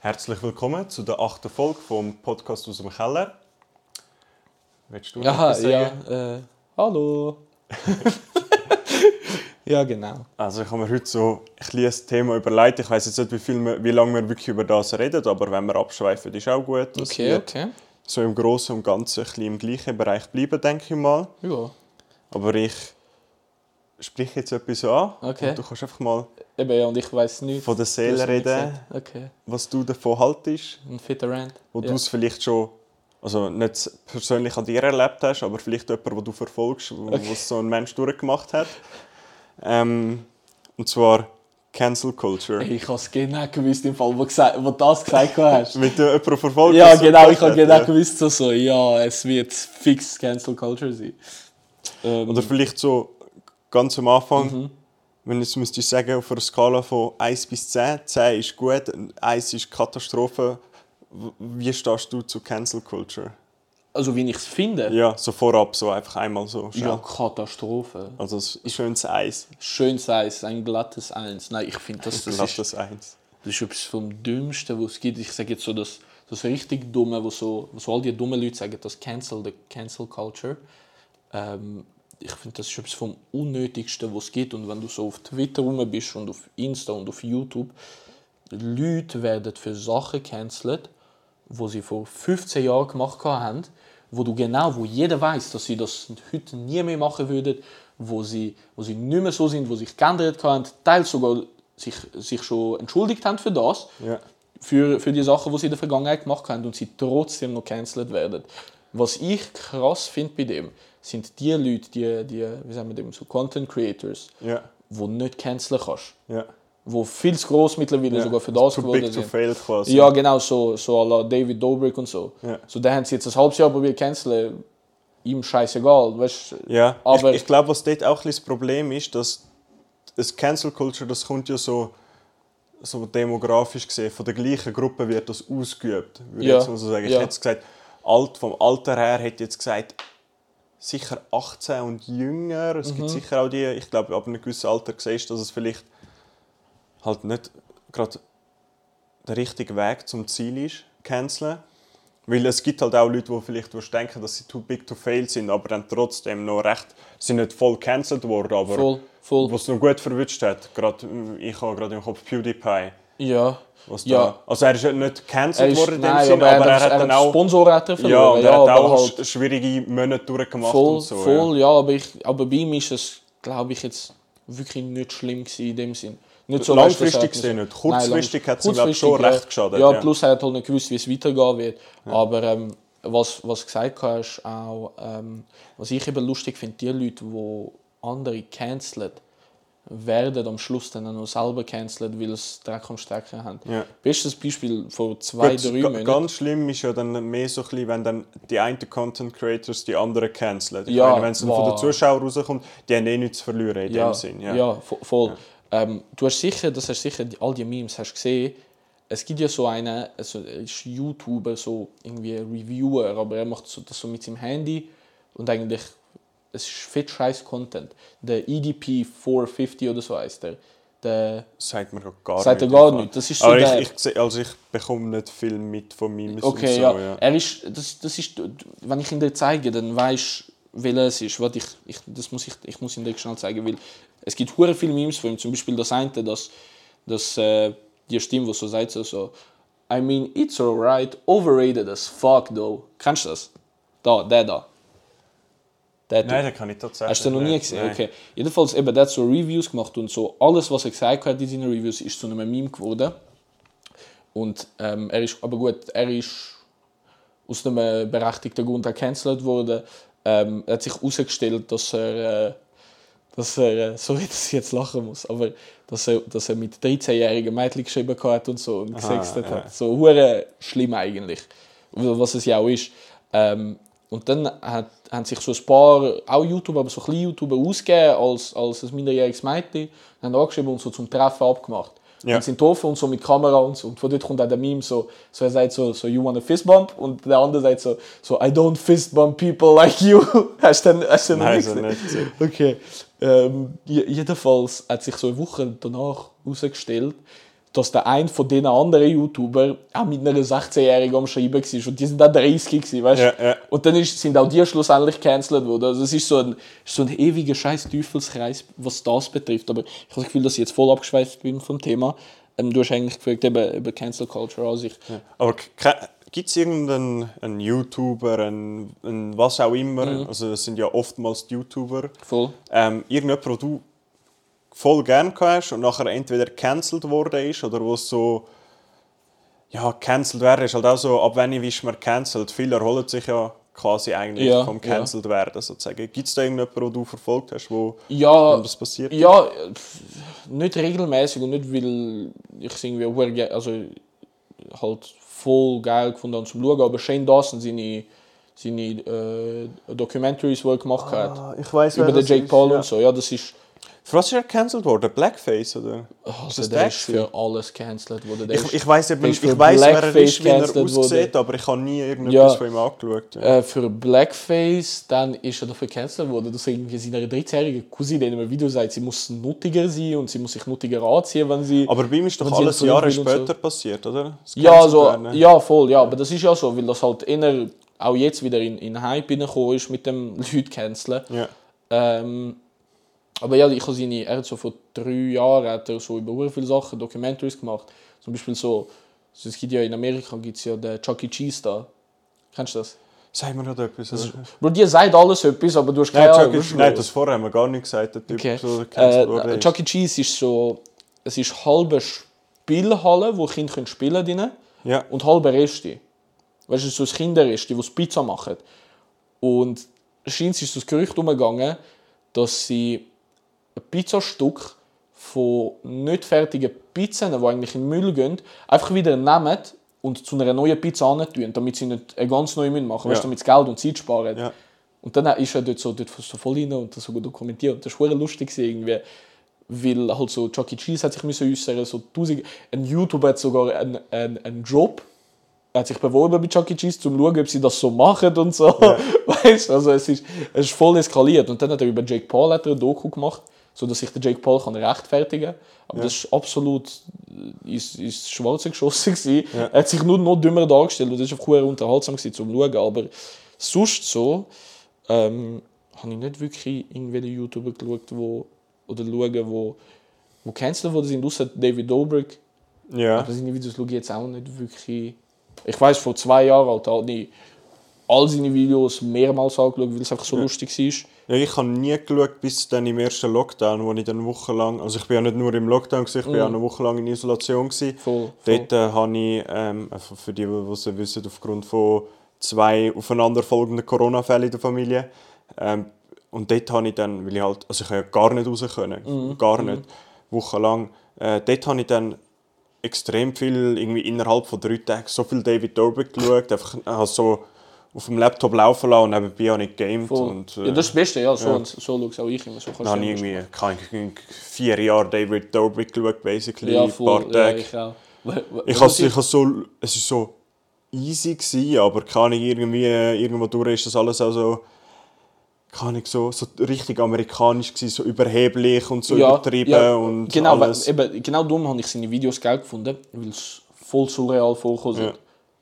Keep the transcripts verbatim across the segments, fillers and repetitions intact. Herzlich willkommen zu der achten Folge vom Podcast aus dem Keller. Willst du noch etwas sagen? Ja, äh, hallo. Ja, genau. Also ich habe mir heute so ein kleines Thema überlegt. Ich weiss jetzt nicht, wie, viel wir, wie lange wir wirklich über das reden, aber wenn wir abschweifen, ist auch gut. Das okay, wird okay. So im Großen und Ganzen ein bisschen im gleichen Bereich bleiben, denke ich mal. Ja. Aber ich sprich jetzt etwas an, okay. Und du kannst einfach mal Eben, ja, und ich weiss nichts. Von der Seele reden, okay. Was du davon haltest. Ein fitter Rant. Wo ja. Du es vielleicht schon, also nicht persönlich an dir erlebt hast, aber vielleicht jemand, den du verfolgst, okay. Was so ein Mensch durchgemacht hat. Ähm, und zwar Cancel Culture. Hey, ich habe es genau gewusst, im Fall, wo du das gesagt hast. Mit jemandem verfolgt. Ja, genau, ich habe genau gewusst, so, so, ja, es wird fix Cancel Culture sein. Ähm, Oder vielleicht so ganz am Anfang, mhm. Wenn ich jetzt sagen auf einer Skala von eins bis zehn, zehn ist gut, eins ist Katastrophe. Wie stehst du zu Cancel Culture? Also wie ich es finde? Ja, so vorab, so einfach einmal so. Schnell. Ja, Katastrophe. Also ein schönes Eis. Schönes Eis, ein glattes Eins. Nein, ich finde das... Ein das glattes ist, Eins. Das ist etwas vom Dümmsten, was es gibt. Ich sage jetzt so, das, das richtig Dumme, was so, so all die dummen Leute sagen, das Cancel, the Cancel Culture. Ähm, ich finde, das ist etwas vom Unnötigsten, was es gibt. Und wenn du so auf Twitter rum bist und auf Insta und auf YouTube, Leute werden für Sachen gecancelt, die sie vor fünfzehn Jahren gemacht haben, wo du genau, wo jeder weiß, dass sie das heute nie mehr machen würden, wo sie, wo sie nicht mehr so sind, wo sich geändert haben, teils sogar sich, sich schon entschuldigt haben für das, ja. für, für die Sachen, die sie in der Vergangenheit gemacht haben und sie trotzdem noch gecancelt werden. Was ich krass finde bei dem, sind die Leute, die, die wie sagen wir dem, so Content Creators, ja. Wo nicht canceln kannst. Ja. Wo viel zu gross mittlerweile ja. Sogar für das geworden sind. Too big to fail quasi. Ja, genau, so, so à la David Dobrik und so. Ja. So, da haben sie jetzt ein halbes Jahr probiert zu canceln. Ihm scheißegal, weißt du. Ja, aber ich, ich glaube, was dort auch ein bisschen das Problem ist, dass das Cancel Culture, das kommt ja so, so demografisch gesehen, von der gleichen Gruppe wird das ausgeübt. Würde ja. Jetzt mal so sagen. Ich ja. Hätte jetzt gesagt, alt, vom Alter her hätte jetzt gesagt, sicher achtzehn und jünger. Es mhm. gibt sicher auch die, ich glaube, ab einem gewissen Alter siehst du, dass es vielleicht halt nicht gerade der richtige Weg zum Ziel ist, canceln. Weil es gibt halt auch Leute, die vielleicht denken, dass sie too big to fail sind, aber dann trotzdem noch recht, sind nicht voll gecancelt worden, aber voll, voll. Was noch gut verwünscht hat. Gerade, ich habe gerade im Kopf PewDiePie. Ja. Was ja. Da, also er ist nicht gecancelt worden in dem Sinne, aber, aber er hat dann auch Sponsoren verloren. Ja, und er ja, hat auch halt schwierige Monate durchgemacht voll, und so. Voll, ja, ja aber, ich, aber bei ihm ist es, glaube ich, jetzt wirklich nicht schlimm gewesen in dem Sinn. Nicht so langfristig gesehen nicht. Kurzfristig hat es schon ja. Recht geschadet. Ja, ja, plus er hat halt nicht gewusst, wie es weitergehen wird. Ja. Aber ähm, was du gesagt hast, auch, ähm, was ich eben lustig finde, die Leute, die andere canceln, werden am Schluss dann noch selber gecancelt, weil es Dreck am Stecken haben. Ja. Bestes Beispiel vor zwei, Gut, drei Monaten. Ganz schlimm ist ja dann mehr so ein bisschen, wenn dann die einen Content Creators die anderen canceln. Ja, wenn es dann von den Zuschauern rauskommt, die haben eh nichts zu verlieren in ja. Dem Sinn. Ja, ja voll. Ja. Ähm, du hast sicher, das hast sicher all die Memes hast gesehen. Es gibt ja so einen, also ist YouTuber, so irgendwie Reviewer, aber er macht so, das so mit seinem Handy und eigentlich es ist fett scheiß Content. Der E D P vierhundertfünfzig oder so heißt der. Der sagt mir gar, sagt nicht, gar nichts. Das ist so aber der, ich, ich, also ich bekomme nicht viel mit von Memes okay, und so. Ja. Ja. Er ist, das, das ist, wenn ich ihn dir zeige, dann weißt du, welcher es ist. Warte, ich, ich, das muss ich, ich muss ihn dir schnell zeigen, weil es gibt hure viele Memes von ihm, zum Beispiel das eine, dass, dass äh, die Stimme, die so sagt, so, so I mean, it's alright, overrated as fuck though. Kennst du das? Da, der da. Der Nein, den kann ich tatsächlich. Hast du den noch nie gesehen? Nein. Okay. Jedenfalls, eben, der hat so Reviews gemacht und so alles, was er gesagt hat in seinen Reviews, ist zu einem Meme geworden. Und ähm, er ist, aber gut, er ist aus einem berechtigten Grund gecancelt worden. Ähm, er hat sich herausgestellt, dass er... Äh, Dass er, sorry, dass ich jetzt lachen muss, aber dass er, dass er mit dreizehn-jährigen Mädchen geschrieben hat und so und gesextet Aha, ja. hat. So hure schlimm eigentlich, was es ja auch ist. Ähm, und dann hat, haben sich so ein paar, auch YouTuber, aber so kleine YouTuber ausgegeben als, als ein minderjähriges Mädchen, haben angeschrieben und so zum Treffen abgemacht. Ja. Und sind offen und so mit Kamera und so. Und von dort kommt auch der Meme so, so er sagt so, so, you want a fist bump? Und der andere sagt so, so I don't fist bump people like you. Hast du den, hast du den Nein, so nicht gesehen? Okay. Ähm, jedenfalls hat sich so eine Woche danach herausgestellt, dass der ein von diesen anderen YouTuber auch mit einer sechzehnjährigen am Schreiben war. Und die sind auch dreißig gewesen, weißt du? Ja, ja. Und dann ist, sind auch die schlussendlich gecancelt worden. Also es ist so ein, so ein ewiger scheiß Teufelskreis, was das betrifft. Aber ich habe das Gefühl, dass ich jetzt voll abgeschweift bin vom Thema. Ähm, du hast eigentlich gefragt eben, über Cancel Culture an sich. Ja. Aber ke- gibt es irgendeinen einen YouTuber, einen, einen was auch immer, mhm. also es sind ja oftmals die YouTuber, voll. Ähm, irgendjemand, wo du voll gern hast und nachher entweder gecancelt worden ist oder wo so, ja, gecancelt werden ist halt auch so, ab wann ist man gecancelt? Viele erholen sich ja quasi eigentlich ja, vom gecancelt ja. werden sozusagen. Gibt es da irgendjemanden, den du verfolgt hast, wo ja, das passiert? Ja, nicht regelmäßig und nicht, weil ich es irgendwie also, halt voll geil gefunden habe zum Schauen, aber Shane Dawson, seine seine äh, Documentaries, die er gemacht hat, ah, ich weiss, über den Jake Paul ja. und so, ja, das ist... Für was ist er gecancelt worden? Blackface, oder? Also ist der Tag ist für alles gecancelt worden. Ich, ich weiss, ich, ich, ich weiss wer er ist, wie er aussieht, aber ich habe nie irgendetwas ja. von ihm angeschaut. Ja. Äh, für Blackface, dann ist er dafür gecancelt worden, dass irgendwie seine dreizehnjährige Cousine in einem Video sagt, sie muss nuttiger sein und sie muss sich nuttiger anziehen, wenn sie... Aber bei ihm ist doch alles Jahre später so. passiert, oder? Ja, also, ja, voll, ja, aber das ist ja so, weil das halt inner, auch jetzt wieder in, in Hype reingekommen ist mit dem Leute canceln. Ja. Ähm, Aber ja, ich habe seine, er hat so vor drei Jahren hat er so über viele Sachen Documentaries gemacht. Zum Beispiel so, es gibt ja in Amerika gibt's ja den Chuck E. Cheese da. Kennst du das? Sag mir gerade etwas. Also, Bro, dir sagt alles etwas, aber du hast keine Ahnung. Nein, das vorher haben wir gar nicht gesagt, der Typ. Okay. So, äh, Chuck E. Cheese ist so, es ist halbe Spielhalle, wo Kinder können spielen können. Ja. Und halbe Reste. Weißt du, so das Kinderreste, die Pizza machen. Und scheint ist das Gerücht umgegangen, dass sie ein Pizzastück von nicht fertigen Pizzen, die eigentlich in den Müll gehen, einfach wieder nehmen und zu einer neuen Pizza anziehen, damit sie nicht eine ganz neue machen müssen, ja. damit sie Geld und Zeit sparen. Ja. Und dann ist er dort so, dort so voll rein und das so dokumentiert. Das war lustig irgendwie, weil halt so Chuck E. Cheese hat sich müssen äußern, so tausend, ein YouTuber hat sogar einen, einen, einen Job, er hat sich beworben bei Chuck E. Cheese, um zu schauen, ob sie das so machen und so. Ja. Weißt, also es ist, es ist voll eskaliert. Und dann hat er über Jake Paul hat er ein Doku gemacht, so dass ich den Jake Paul kann rechtfertigen kann. Aber ja. das ist absolut ist, ist schwarze geschossen gewesen. Ja. Er hat sich nur noch dümmer dargestellt und das war einfach unterhaltsam gewesen, zum Schauen. Aber sonst so ähm, habe ich nicht wirklich irgendwelche YouTuber geschaut, wo, oder schauen, wo, wo cancelt worden sind, außer David Dobrik. Ja. Aber seine Videos schaue ich jetzt auch nicht wirklich. Ich weiss, vor zwei Jahren alt, habe ich all seine Videos mehrmals angeschaut, weil es einfach so ja. lustig war. Ja, ich habe nie geschaut, bis dann im ersten Lockdown, wo ich dann wochenlang, also ich war ja nicht nur im Lockdown, gewesen, ich war ja mm. eine Woche lang in Isolation. Voll, voll. Dort äh, habe ich, ähm, für die, die es wissen, aufgrund von zwei aufeinanderfolgenden Corona-Fällen in der Familie, ähm, und dort habe ich dann, weil ich halt, also ich habe ja gar nicht raus können, mm. gar nicht, mm. wochenlang, äh, dort habe ich dann extrem viel, irgendwie innerhalb von drei Tagen, so viel David Dobrik geschaut, einfach also so, auf dem Laptop laufen lassen und nebenbei auch nicht gamed. Und, äh, ja, das ist das Beste, ja. So, ja. so schaue ich auch ich immer. So dann habe ich irgendwie kann ich vier Jahre David Dobrik geschaut, basically, ja, ein paar Tage. Ja, ich auch. Ich habe so, es ist so easy gewesen, aber kann ich irgendwie, irgendwo durch ist das alles auch so, kann ich so, so richtig amerikanisch gewesen, so überheblich und so ja, übertrieben ja, und genau, alles. Weil, eben, genau darum habe ich seine Videos geil gefunden, weil es voll surreal vorkommt. Ja.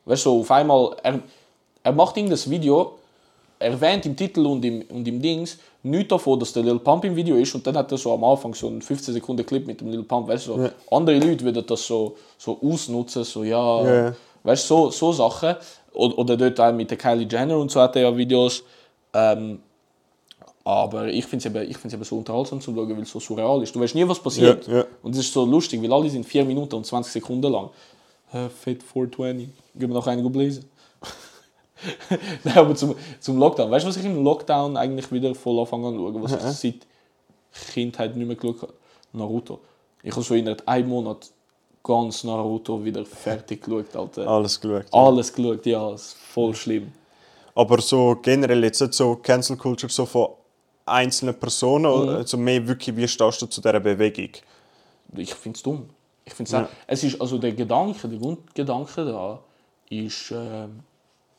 Weißt du, so, auf einmal... Er, Er macht irgendein Video, erwähnt im Titel und im, und im Dings nichts davon, dass der Lil Pump im Video ist. Und dann hat er so am Anfang so einen fünfzehn-Sekunden-Clip mit dem Lil Pump. Weißt, so. Ja. Andere Leute würden das so, so ausnutzen, so ja, ja. Weißt, so, so Sachen. Oder, oder dort auch mit der Kylie Jenner und so hat er ja Videos. Ähm, aber ich finde es eben, ich find's eben so unterhaltsam zu schauen, weil es so surreal ist. Du weißt nie, was passiert. Ja, ja. Und es ist so lustig, weil alle sind vier Minuten und zwanzig Sekunden lang. Äh, Fit vier zwanzig. Gehen wir noch einen ablesen. Nein, aber zum, zum Lockdown. Weißt du, was ich im Lockdown eigentlich wieder voll anfangen an schauen, was ich seit Kindheit nicht mehr geschaut habe? Naruto. Ich habe so innerhalb einem Monat ganz Naruto wieder fertig geschaut, Alter. Alles geschaut. Ja. Alles geschaut, ja. Ist voll schlimm. Aber so generell jetzt nicht so Cancel Culture so von einzelnen Personen, mhm. also mehr wirklich, wie stehst du zu dieser Bewegung? Ich finde es dumm. Ich find's ja. Es ist also der Gedanke, der Grundgedanke da ist... Äh,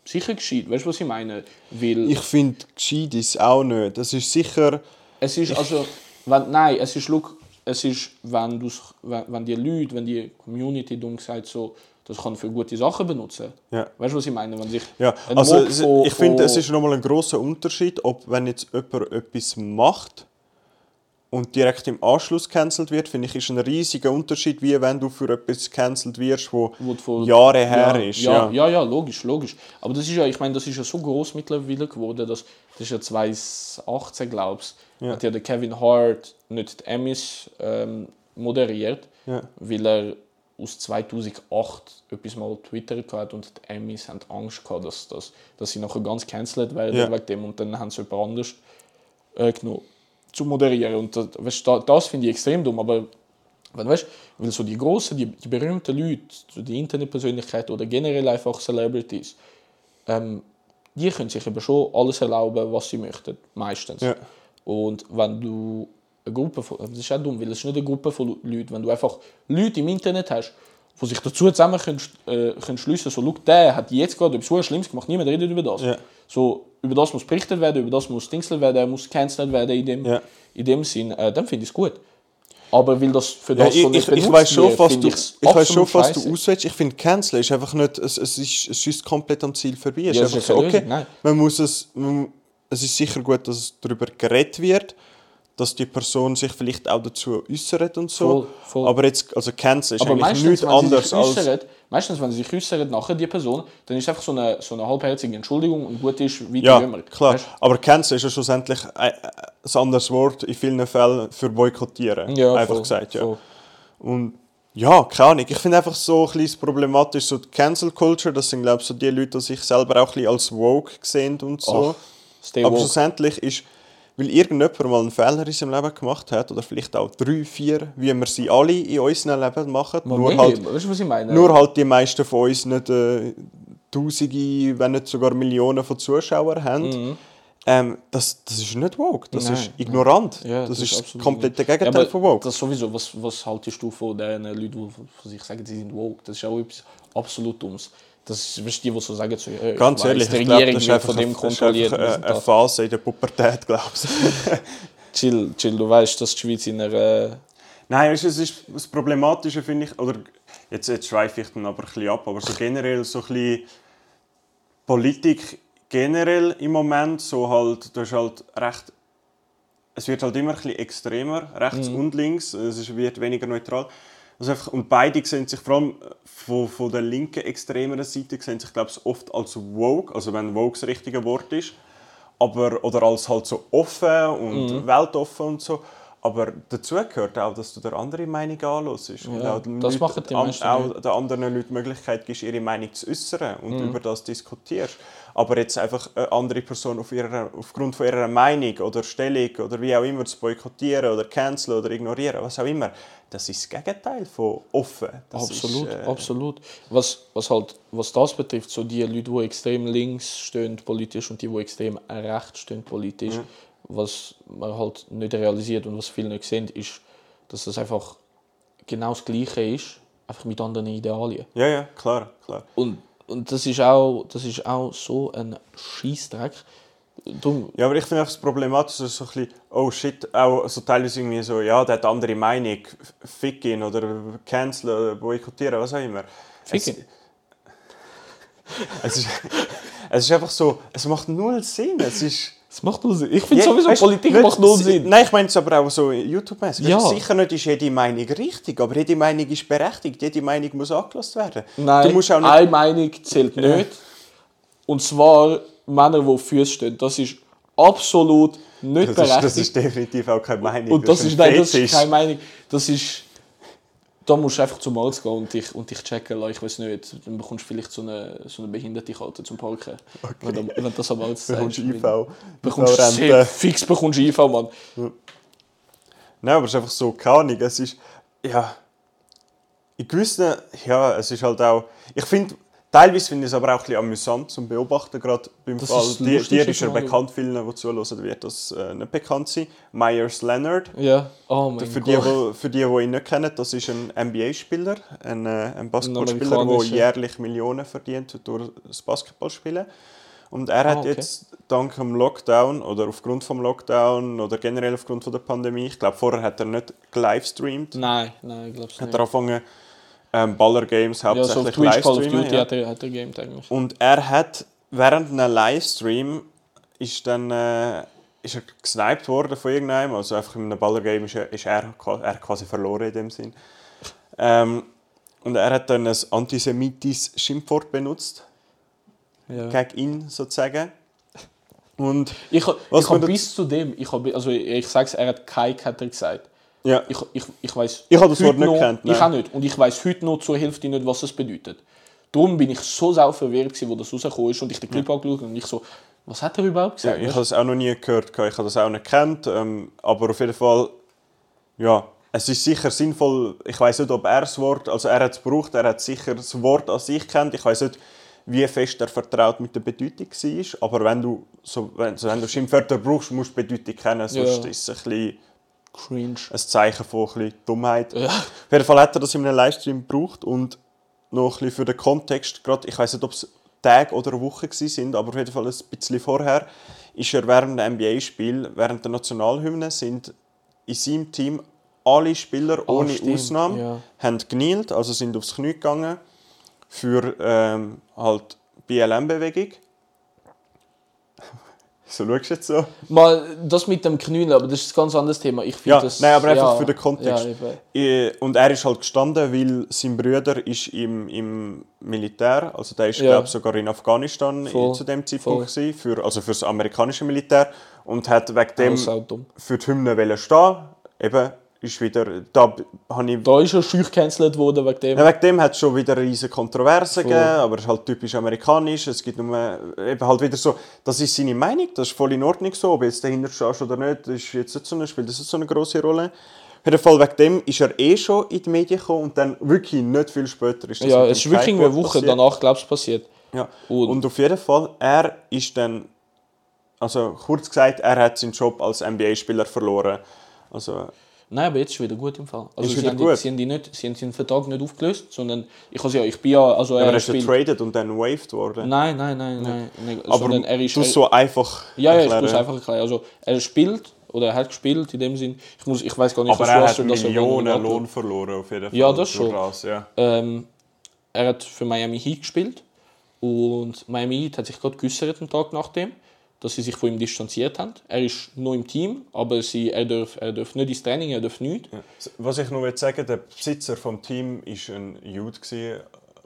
sicher gescheit, weißt du, was ich meine? Weil ich finde, gescheit ist auch nicht. Das ist sicher. Es ist also. Wenn, nein, es ist. Look, es ist, wenn, wenn, wenn die Leute, wenn die Community dann sagt, so, das kann für gute Sachen benutzen. Ja. Weißt du, was ich meine? Wenn sich ja. also, es, von, ich finde, es ist nochmal ein grosser Unterschied, ob wenn jetzt jemand etwas macht und direkt im Anschluss gecancelt wird, finde ich, ist ein riesiger Unterschied, wie wenn du für etwas gecancelt wirst, wo, wo Jahre ja, her ist. Ja, ja. ja, ja, logisch, logisch. Aber das ist ja, ich meine, das ist ja so gross mittlerweile geworden, dass das ist ja zwanzig achtzehn, glaubst du, ja. hat ja der Kevin Hart nicht die Emmys ähm, moderiert, ja. weil er aus zweitausendacht etwas mal Twitter gehabt und die Emmys haben Angst gehabt, dass, dass, dass sie nachher ganz gecancelt werden ja. wegen dem und dann haben sie jemand anders äh, genommen zu moderieren. Und das, weißt, das, das finde ich extrem dumm, aber wenn, weißt, weil so die grossen, die, die berühmten Leute, so die Internetpersönlichkeiten oder generell einfach Celebrities, ähm, die können sich eben schon alles erlauben, was sie möchten, meistens. Ja. Und wenn du eine Gruppe von, das ist auch dumm, weil es ist nicht eine Gruppe von Leuten, wenn du einfach Leute im Internet hast, die sich dazu zusammen können, äh, können schliessen können, so, schau, der hat jetzt gerade etwas so Schlimmes gemacht, niemand redet über das. Ja. So, über das muss berichtet werden, über das muss Dingsel werden, er muss gecancelt werden in dem, ja. in dem Sinn, äh, dann finde ich es gut. Aber weil das für das ja, so nicht benutzt wird, finde ich es absolut scheiße. Ich weiß schon, was du auswählst. Ich finde, Cancel ist einfach nicht, es, es ist, es ist komplett am Ziel vorbei. Ja, es ist einfach so, okay, Nein. man muss es, man, es ist sicher gut, dass darüber geredet wird, dass die Person sich vielleicht auch dazu äußert und so. Voll, voll. Aber jetzt, also Cancel ist aber eigentlich meistens, nichts anderes als... Äussert, meistens, wenn sie sich äußern, nachher die Person, dann ist es einfach so eine, so eine halbherzige Entschuldigung und gut ist, weiter ja, immer. Klar. Weißt? Aber Cancel ist ja schlussendlich ein, ein anderes Wort in vielen Fällen für boykottieren. Ja, einfach voll, gesagt, ja. Voll. Und ja, keine Ahnung. Ich finde einfach so ein bisschen problematisch, so die Cancel Culture, das sind, glaube ich, so die Leute, die sich selber auch ein bisschen als woke sehen und so. Ach, aber schlussendlich ist... Weil irgendjemand mal einen Fehler in seinem Leben gemacht hat, oder vielleicht auch drei, vier, wie wir sie alle in unserem Leben machen. Man nur halt, weißt du, was ich meine? Nur halt die meisten von uns nicht äh, Tausende, wenn nicht sogar Millionen von Zuschauern haben. Mhm. Ähm, das, das ist nicht woke, das nein, ist ignorant. Ja, das, das ist das komplette Gegenteil ja, von woke. Das sowieso, was, was haltest du von den Leuten, die von sich sagen, sie sind woke? Das ist auch etwas absolut Dummes. Das ist die, die so sagen, so, ja, ganz weiss, ehrlich, die Regierung glaub, wird von dem ein, kontrolliert. Das ist eine Phase in der Pubertät, glaubst du? chill, chill, du weißt, dass die Schweiz in einer... Nein, es ist das Problematische, finde ich, oder jetzt, jetzt schweife ich dann aber ein bisschen ab, aber so generell so ein bisschen Politik generell im Moment, so halt, du hast halt recht, es wird halt immer ein bisschen extremer, rechts mhm. und links, es wird weniger neutral. Also einfach, und beide sehen sich, vor allem von, von der linken extremeren Seite, sehen sich, glaube ich, oft als woke, also wenn woke das richtige Wort ist, aber, oder als halt so offen und mhm. weltoffen und so. Aber dazu gehört auch, dass du der andere Meinung anhörst und ja, auch, den das Leuten, die an, auch den anderen Leuten die Möglichkeit gibst, ihre Meinung zu äußern und mhm. über das diskutierst. Aber jetzt einfach eine andere Person auf ihrer, aufgrund von ihrer Meinung oder Stellung oder wie auch immer zu boykottieren oder canceln oder ignorieren, was auch immer, das ist das Gegenteil von offen. Das absolut, ist, äh, absolut. Was, was, halt, was das betrifft, so die Leute, die extrem links stehen politisch und die, die extrem rechts stehen politisch, mhm. was man halt nicht realisiert und was viele nicht sehen, ist, dass das einfach genau das Gleiche ist, einfach mit anderen Idealien. Ja, ja, klar, klar. Und, und das ist auch, das ist auch so ein Scheissdreck. Dumm. Ja, aber ich finde das problematisch, so ein bisschen, oh shit, auch so teilweise irgendwie so, ja, der hat andere Meinung, fick ihn oder cancel oder boykottieren, was auch immer. Fick ihn. Es, es, ist, es ist einfach so, es macht null Sinn, es ist... Das macht nur Sinn. Ich finde ja, sowieso, weißt, Politik nicht, macht null Sinn. Nein, ich meine es aber auch so YouTube-mäßig. Ja. Sicher nicht ist jede Meinung richtig, aber jede Meinung ist berechtigt. Jede Meinung muss angelassen werden. Nein, du musst auch nicht... eine Meinung zählt nicht. Ja. Und zwar Männer, die auf Füße stehen. Das ist absolut nicht das berechtigt. Ist, das ist definitiv auch keine Meinung. Und das, das, ist, nein, das ist keine Meinung. Das ist... Da musst du einfach zum Arzt gehen und dich, und dich checken lassen, ich weiß nicht. Dann bekommst du vielleicht so eine, so eine Behindertenkarte zum Parken. Okay. Wenn, wenn das am Arzt bekommst sagst, I V. Bekommst I V sehr, fix bekommst du I V, Mann. Ja. Nein, aber es ist einfach so, keine Ahnung. Es ist, ja... In gewissen... Ja, es ist halt auch... Ich finde... Teilweise finde ich es aber auch ein bisschen amüsant zum Beobachten, gerade beim das Fall, dir ist, die, die ist ja bekannt, vielen, die zuhören, wird das äh, nicht bekannt sein. Myers Leonard, ja. oh mein für, die, wo, für die, die ihn nicht kennen, das ist ein N B A-Spieler, ein, äh, ein Basketballspieler, der jährlich Millionen verdient durch das Basketballspielen. Und er hat ah, okay. jetzt dank dem Lockdown oder aufgrund vom Lockdown oder generell aufgrund von der Pandemie, ich glaube, vorher hat er nicht livestreamt. Nein, nein, ich glaube es nicht. Hat er angefangen, ähm, Baller-Games hauptsächlich livestreamen. Ja, so auf Twitch, Call of Duty hat er, hat er gamed eigentlich. Und er hat während einem Livestream ist dann... Äh, ist er gesniped worden von irgendeinem, also einfach in einem Baller-Game ist, er, ist er, er quasi verloren in dem Sinn. Ähm, und er hat dann ein antisemitisches Schimpfwort benutzt. Ja. Gegen ihn sozusagen. Und ich ich habe bis zu dem, ich, also ich sage es, er hat Kike hat er gesagt. Ja. Ich, ich, ich, weiss ich habe das Wort nicht gekannt. Ich auch nicht. Und ich weiß heute noch zur Hälfte nicht, was es bedeutet. Darum bin ich so sau verwirrt gewesen, wo das rausgekommen ist und ich den Clip ja. angeschaut und ich so, was hat er überhaupt gesagt? Ja, ich habe das auch noch nie gehört, ich habe das auch nicht gekannt, ähm, aber auf jeden Fall, ja, es ist sicher sinnvoll, ich weiss nicht, ob er das Wort, also er hat es gebraucht, er hat sicher das Wort an sich gekannt, ich weiss nicht, wie fest er vertraut mit der Bedeutung war, aber wenn du, so, wenn, so, wenn du Schimpfwörter brauchst, musst du die Bedeutung kennen, sonst ja. ist es ein bisschen... Cringe. Ein Zeichen von ein bisschen Dummheit. Ja. Auf jeden Fall hat er das in einem Livestream gebraucht und noch ein bisschen für den Kontext, gerade, ich weiss nicht, ob es Tage oder Wochen waren, aber auf jeden Fall ein bisschen vorher, ist er während dem N B A-Spiel, während der Nationalhymne, sind in seinem Team alle Spieler oh, ohne stimmt. Ausnahme ja. haben geknielt, also sind aufs Knie gegangen für ähm, halt B L M-Bewegung. So schaust du jetzt so? Mal, das mit dem Knien, aber das ist ein ganz anderes Thema. Ich ja, das, nein, aber einfach ja, für den Kontext. Ja, und er ist halt gestanden, weil sein Bruder ist im, im Militär, also der ist ja. glaube sogar in Afghanistan voll, zu dem Zeitpunkt gewesen, für, also für das amerikanische Militär und hat wegen dem oh, für die Hymne stehen eben ist wieder, da, ich, da ist er schüch gecancelt worden wegen dem. Ja, wegen dem hat es schon wieder riesige Kontroversen gegeben, aber es ist halt typisch amerikanisch. Es gibt nur eben halt wieder so, das ist seine Meinung, das ist voll in Ordnung so, ob jetzt dahinter stehst oder nicht, ist jetzt nicht so eine, spielt das nicht so eine grosse Rolle. Auf jeden Fall wegen dem ist er eh schon in die Medien gekommen und dann wirklich nicht viel später ist das ja, es ist wirklich eine Woche passiert. Danach, glaube ich, passiert. Ja. Und, und auf jeden Fall, er ist dann, also kurz gesagt, er hat seinen Job als N B A-Spieler verloren. Also... Nein, aber jetzt ist es wieder gut im Fall. Also sie haben, die, sie, haben die nicht, sie haben seinen Vertrag nicht aufgelöst, sondern ich, also, ja, ich bin ja... Also, ja, aber er ist getradet und dann waived worden. Nein, nein, nein. nein. nein. Aber er ist, du es so einfach ja, erklären. Ja, ich muss es einfach erklären. Also, er spielt oder er hat gespielt in dem Sinn. Ich, muss, ich weiss gar nicht, aber was er hat Millionen er Lohn verloren auf jeden Fall. Ja, das schon. Raus, ja. Ähm, er hat für Miami Heat gespielt und Miami Heat hat sich gerade geäussert am Tag nachdem, dass sie sich von ihm distanziert haben. Er ist noch im Team, aber sie, er, darf, er darf nicht ins Training, er darf nichts. Ja. Was ich noch sagen will, der Besitzer vom Team war ein Jude.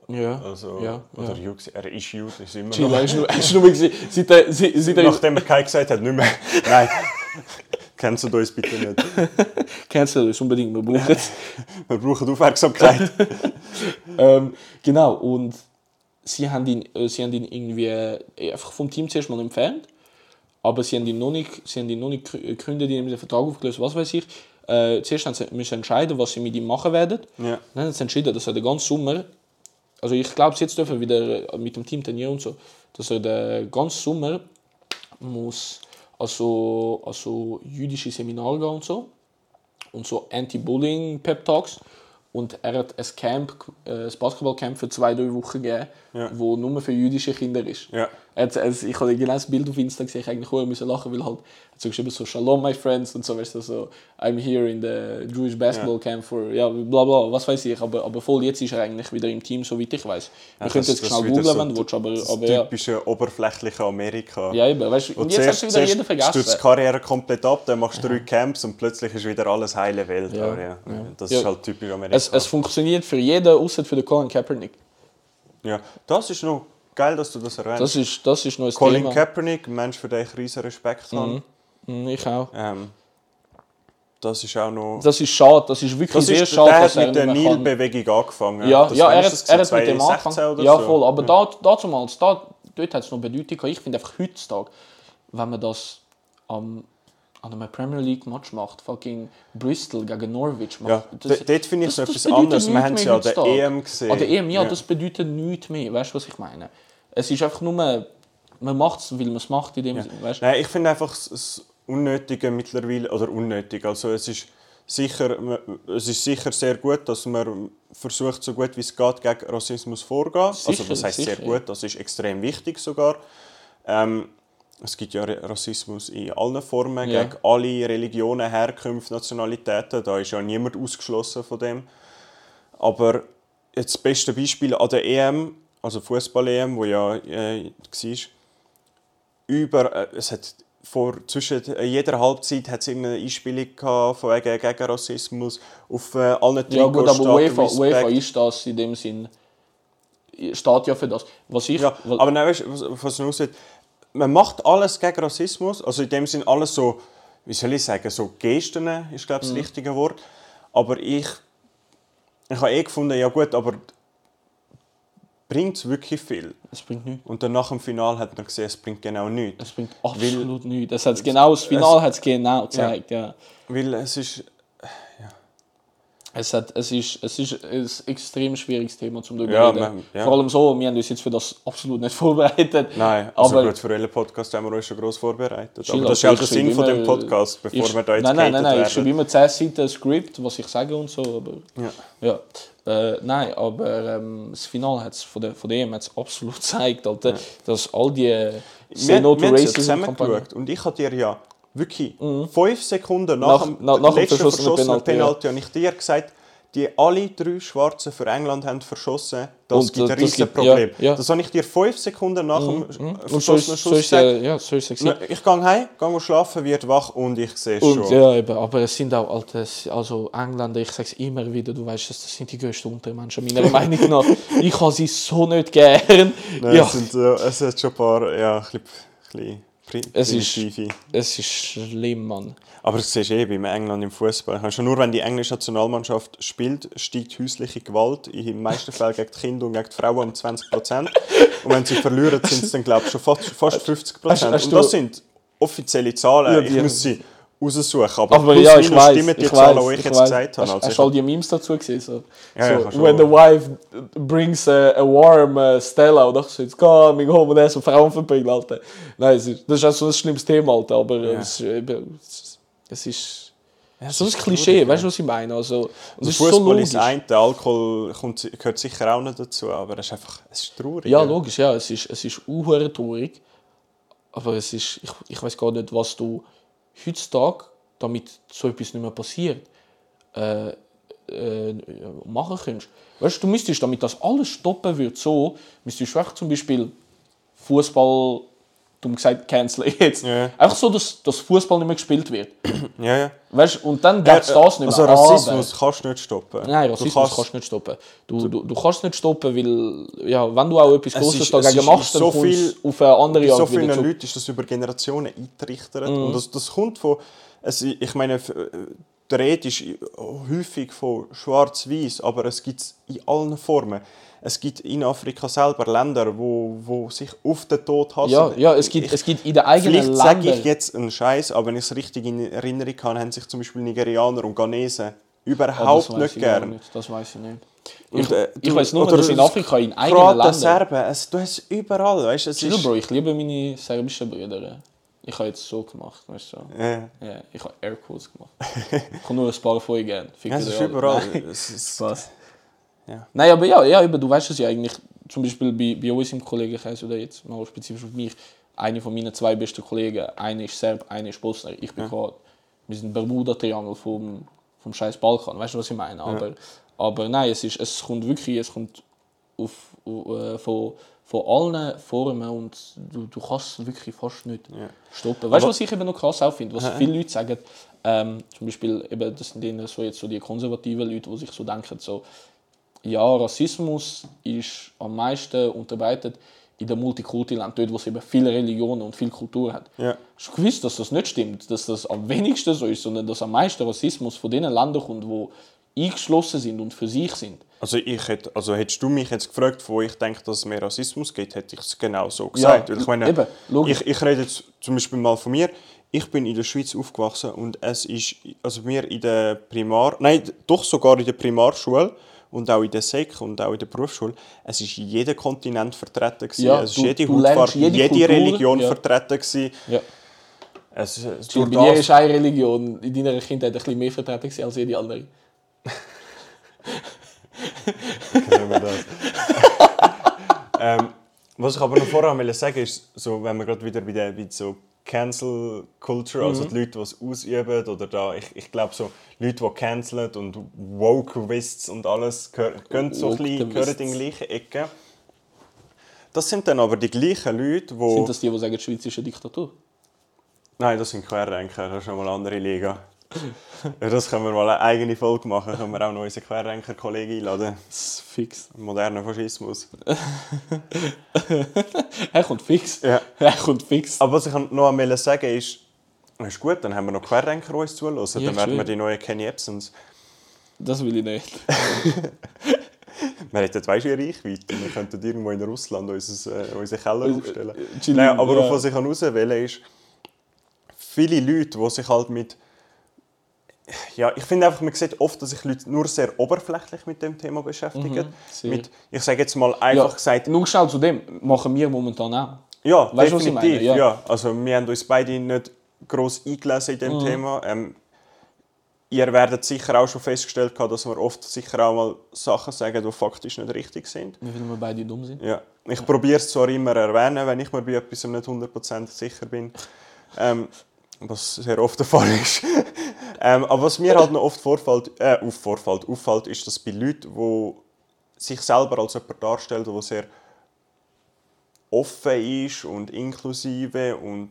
Ja, also, ja, oder ja. Jude, er ist Jude, ist immer Chilo, noch. Er ist nur, er ist nur seit er, seit, seit er nachdem er keinen gesagt hat, nicht mehr. Nein, cancelt uns bitte nicht. Cancelt uns unbedingt, wir brauchen es. Wir brauchen Aufmerksamkeit. ähm, genau, und sie haben ihn, äh, sie haben ihn irgendwie äh, einfach vom Team zuerst mal entfernt. Aber sie haben ihn noch nicht, sie haben ihn noch nicht gekündigt, den Vertrag aufgelöst, was weiß ich. Äh, zuerst haben sie müssen entscheiden, was sie mit ihm machen werden. Ja. Dann haben sie entschieden, dass er den ganzen Sommer, also ich glaube, jetzt dürfen wir wieder mit dem Team trainieren und so, dass er den ganzen Sommer muss also, also jüdische Seminare gehen und so. Und so Anti-Bullying-Pep-Talks. Und er hat ein Camp, ein Basketballcamp für zwei, drei Wochen gegeben, ja. wo nur für jüdische Kinder ist. Ja. Er hat, also ich habe genau das Bild auf Insta gesehen, ich eigentlich auch müssen lachen, weil halt so geschrieben so Shalom my friends und so, weißt du, so I'm here in the Jewish Basketball ja. Camp for ja bla bla, was weiß ich, aber aber voll jetzt ist er eigentlich wieder im Team, so wie ich weiß. Wir ja, können jetzt genau googeln, so wenn du willst, aber das aber ja. typische oberflächliche Amerika. Ja, eben, weißt du, und, und jetzt zuerst, hast du wieder jeden vergessen. Du stürzt die Karriere komplett ab, dann machst du drei Camps und plötzlich ist wieder alles heile Welt, ja. Ja. Ja. Das ja. ist halt typisch Amerika. Es, es funktioniert für jeden, außer für den Colin Kaepernick. Ja, das ist noch geil, dass du das erwähnst. Das ist, das ist noch ein Colin Thema. Kaepernick, Mensch, für den ich riesen Respekt habe. Mhm. Ich auch. Ähm, das ist auch noch... Das ist schade, das ist wirklich das sehr ist, schade, dass er mit der Nil-Bewegung angefangen. Ja, das ja er hat, er hat mit dem angefangen. Ja, voll, so. Aber ja. Da, dazumals, da, dort hat es noch Bedeutung gehabt. Ich finde einfach heutzutage, wenn man das am... an einem Premier League-Match macht, fucking Bristol gegen Norwich macht. Ja, das, dort finde ich es so etwas anderes. Wir haben es ja an der E M gesehen. An der E M, ja, ja, das bedeutet nichts mehr. Weißt du, was ich meine? Es ist einfach nur, man macht es, weil man es macht. In dem ja. weißt du? Nein, ich finde einfach das Unnötige mittlerweile, oder unnötig, also es ist sicher, es ist sicher sehr gut, dass man versucht, so gut wie es geht, gegen Rassismus vorzugehen. Also das heisst sicher. Sehr gut, das ist extrem wichtig sogar. Ähm, es gibt ja Rassismus in allen Formen, ja, gegen alle Religionen, Herkünfte, Nationalitäten. Da ist ja niemand ausgeschlossen von dem. Aber jetzt das beste Beispiel an der E M, also Fußball-E M, wo ja äh, war, über, äh, es hat vor, zwischen jeder Halbzeit hat es irgendeine Einspielung gehabt, von wegen gegen Rassismus, auf äh, allen Trikots. Ja gut, aber UEFA, UEFA ist das in dem Sinn, steht ja für das. Was ich, ja, was, aber nein, weißt du, was, was man aussieht, man macht alles gegen Rassismus, also in dem Sinn alles so, wie soll ich sagen, so Gesten ist glaube ich das richtige Wort, aber ich, ich habe eh gefunden, ja gut, aber bringt es wirklich viel? Es bringt nichts. Und dann nach dem Finale hat man gesehen, es bringt genau nichts. Es bringt absolut weil, nichts. Das, hat's genau, das Finale hat es genau gezeigt. Ja. Ja. Weil es ist... Ja. Es, hat, es, ist, es ist ein extrem schwieriges Thema zum ja, reden. Ja. Vor allem so, wir haben uns jetzt für das absolut nicht vorbereitet. Nein, also aber, gut, für jeden Podcast haben wir uns schon gross vorbereitet. Schilder, aber das ist ja auch der Sinn von dem Podcast, bevor ich, wir da jetzt nein, nein, nein, nein, ich schreibe immer zehn Seiten Skript, was ich sage und so. Aber, ja. Ja. Äh, nein, aber ähm, das Finale hat's von, der, von dem hat es absolut gezeigt, Alter, ja, dass all die äh, Say No to Racism Kampagnen... Und ich habe dir ja wirklich mhm. fünf Sekunden nach, nach dem nach, letzten nach verschossenen Penalty habe ich dir gesagt, die alle drei Schwarzen für England haben verschossen, das und, gibt ein riesen Problem. Ja, ja. Das habe ich dir fünf Sekunden nach mhm. dem mhm. verschossenen Schuss gesagt. Äh, ja, so ist es. Ich gehe heim, gehe schlafen, wird wach und ich sehe es schon. Ja, eben, aber es sind auch alte, also Engländer, ich sage es immer wieder, du weißt, das sind die größten Untermenschen, meiner Meinung nach. Ich habe sie so nicht gern. Nein, ja. es, sind, es hat schon ein paar, ja, ein bisschen, ein bisschen. Es ist, es ist schlimm, Mann. Aber das siehst du eh bei England im Fußball. Schon nur wenn die englische Nationalmannschaft spielt, steigt häusliche Gewalt in den meisten Fällen gegen die Kinder und gegen die Frauen um zwanzig Prozent. Und wenn sie verlieren, sind es dann glaube ich schon fast, fast fünfzig Prozent. Und das sind offizielle Zahlen. Ich muss sie raussuchen. Aber, aber plus, ja, ich weiß, stimmen die ich Zahlen, weiß, die ich, ich jetzt weiß. gesagt habe. Hast du also all die Memes dazu gesehen? So. Ja, so, ja, when the wife brings a, a warm uh, Stella, und ich so, jetzt komm, mein Home und er so Frauen verbringen, Alter. Nein, das ist, das ist auch so ein schlimmes Thema, Alter, aber ja. es, es, es ist... Ja, so ein Klischee, weißt du, was ich meine? Also, also Fußball so ist ein, der Alkohol kommt, gehört sicher auch nicht dazu, aber es ist einfach, es ist traurig. Ja, ja, logisch, ja, es ist, es ist unhöher traurig, aber es ist, ich, ich weiss gar nicht, was du... heutzutage, damit so etwas nicht mehr passiert, äh, äh, machen kannst. Weißt du, du müsstest, damit das alles stoppen wird, so, müsstest du zum Beispiel Fußball, du hast gesagt, cancelen jetzt. Ja. Einfach so, dass, dass Fußball nicht mehr gespielt wird. Ja, ja. Weißt, und dann gäbe es ja, das nicht mehr. Also Rassismus aber, kannst du nicht stoppen. Nein, Rassismus du kannst, kannst du nicht stoppen. Du, du, du kannst nicht stoppen, weil ja, wenn du auch etwas Grosses dagegen machst, dann so kommst viel, auf eine andere Art. So vielen zu. Leuten ist das über Generationen eingetrichtert. Mm. Und das, das kommt von... Also ich meine, die Rede ist häufig von schwarz-weiß, aber es gibt es in allen Formen. Es gibt in Afrika selber Länder, wo, wo sich auf den Tod hassen. Ja, ja es, gibt, ich, es gibt in den eigenen Ländern... Vielleicht sage ich jetzt einen Scheiß, aber wenn ich es richtig in Erinnerung habe, haben sich zum Beispiel Nigerianer und Ghanesen überhaupt oh, nicht gern. Nicht. Das weiß ich nicht. Ich, ich, äh, ich weiß nur, dass in Afrika in eigenen Kroaten, Ländern... Serben, es, du hast es überall. Weißt, es ist Bro, ich liebe meine serbischen Brüder. Ich habe jetzt so gemacht, weißt du? Yeah. Yeah, ich habe Airquotes gemacht. Ich kann nur ein paar von euch gern. Es ist überall. Es ist was. Ja. Nein, aber ja, ja, du weißt es ja eigentlich, zum Beispiel bei, bei uns im Kollegenkreis oder jetzt mal spezifisch auf mich, einer von meinen zwei besten Kollegen, einer ist Serb, einer ist Bosnier, ich bin ja. gerade, wir sind Bermuda-Triangel vom, vom scheiß Balkan, weißt du, was ich meine? Ja. Aber, aber nein, es, ist, es kommt wirklich, es kommt auf, auf, von, von allen Formen und du, du kannst es wirklich fast nicht ja. stoppen. Weißt du, was ich eben noch krass auch finde, was ja. viele Leute sagen, ähm, zum Beispiel, eben, das sind denen so jetzt so die konservativen Leute, die sich so denken, so, ja, Rassismus ist am meisten unterbreitet in den Multikulti-Ländern, dort, wo es eben viele Religionen und viel Kultur hat. Ja. Hast du gewusst, dass das nicht stimmt, dass das am wenigsten so ist, sondern dass am meisten Rassismus von den Ländern kommt, die eingeschlossen sind und für sich sind? Also, ich hätte, also hättest du mich jetzt gefragt, wo ich denke, dass es mehr Rassismus gibt, hätte ich es genau so gesagt. Ja, weil ich, meine, eben, ich, ich rede jetzt zum Beispiel mal von mir. Ich bin in der Schweiz aufgewachsen und es ist, also mir in der Primar, nein, doch sogar in der Primarschule, und auch in der Sek und auch in der Berufsschule, es war jeder Kontinent vertreten gewesen. Ja, es war jede Hautfarbe, jede, jede Kultur, Religion ja. vertreten gewesen. Ja. Es, bei dir ist eine Religion in deiner Kindheit ein bisschen mehr vertreten gewesen als jede andere. Kennen wir das? ähm, Was ich aber noch vorher sagen ist, so, wenn wir gerade wieder bei der bei so Cancel Culture, also mhm. die Leute, die es ausüben, oder da, ich, ich glaube so Leute, die canceln und Woke-Wists und alles, gehen so ein bisschen in die gleichen Ecken. Das sind dann aber die gleichen Leute, die... Sind das die, die sagen, die Schweiz ist eine Diktatur? Nein, das sind Querdenker, das ist nochmal eine andere Liga. Das können wir mal eine eigene Folge machen, können wir auch noch unseren Querdenker-Kollegen einladen. Das ist fix. Moderner Faschismus. Er kommt fix. Ja. Er kommt fix. Aber was ich noch einmal sagen wollte, ist, ist gut, dann haben wir noch Querdenker, die uns zuhören, ja, dann werden wir die neuen Kenny Epsons. Das will ich nicht. Wir hätten zwei schöne Reichweiten, wir könnten irgendwo in Russland unseren äh, unser Keller aufstellen. Naja, aber ja. Auf was ich hinaus will, ist, viele Leute, die sich halt mit... Ja, ich finde einfach, man sieht oft, dass sich Leute nur sehr oberflächlich mit dem Thema beschäftigen. Mhm, mit, ich sage jetzt mal einfach ja, gesagt... Nur schnell zu dem, machen wir momentan auch. Ja, weißt, definitiv. Ja. Ja. Also, wir haben uns beide nicht gross eingelesen in dem mhm. Thema. Ähm, Ihr werdet sicher auch schon festgestellt haben, dass wir oft sicher auch mal Sachen sagen, die faktisch nicht richtig sind. Wie viel wir beide dumm sind. Ja. Ich ja. probiere es zwar immer zu erwähnen, wenn ich mir bei etwas nicht hundert Prozent sicher bin. ähm, was sehr oft der Fall ist. ähm, aber was mir halt noch oft vorfällt, äh, vorfällt, auffällt, ist, dass bei Leuten, die sich selber als jemand darstellen, der sehr offen ist und inklusive und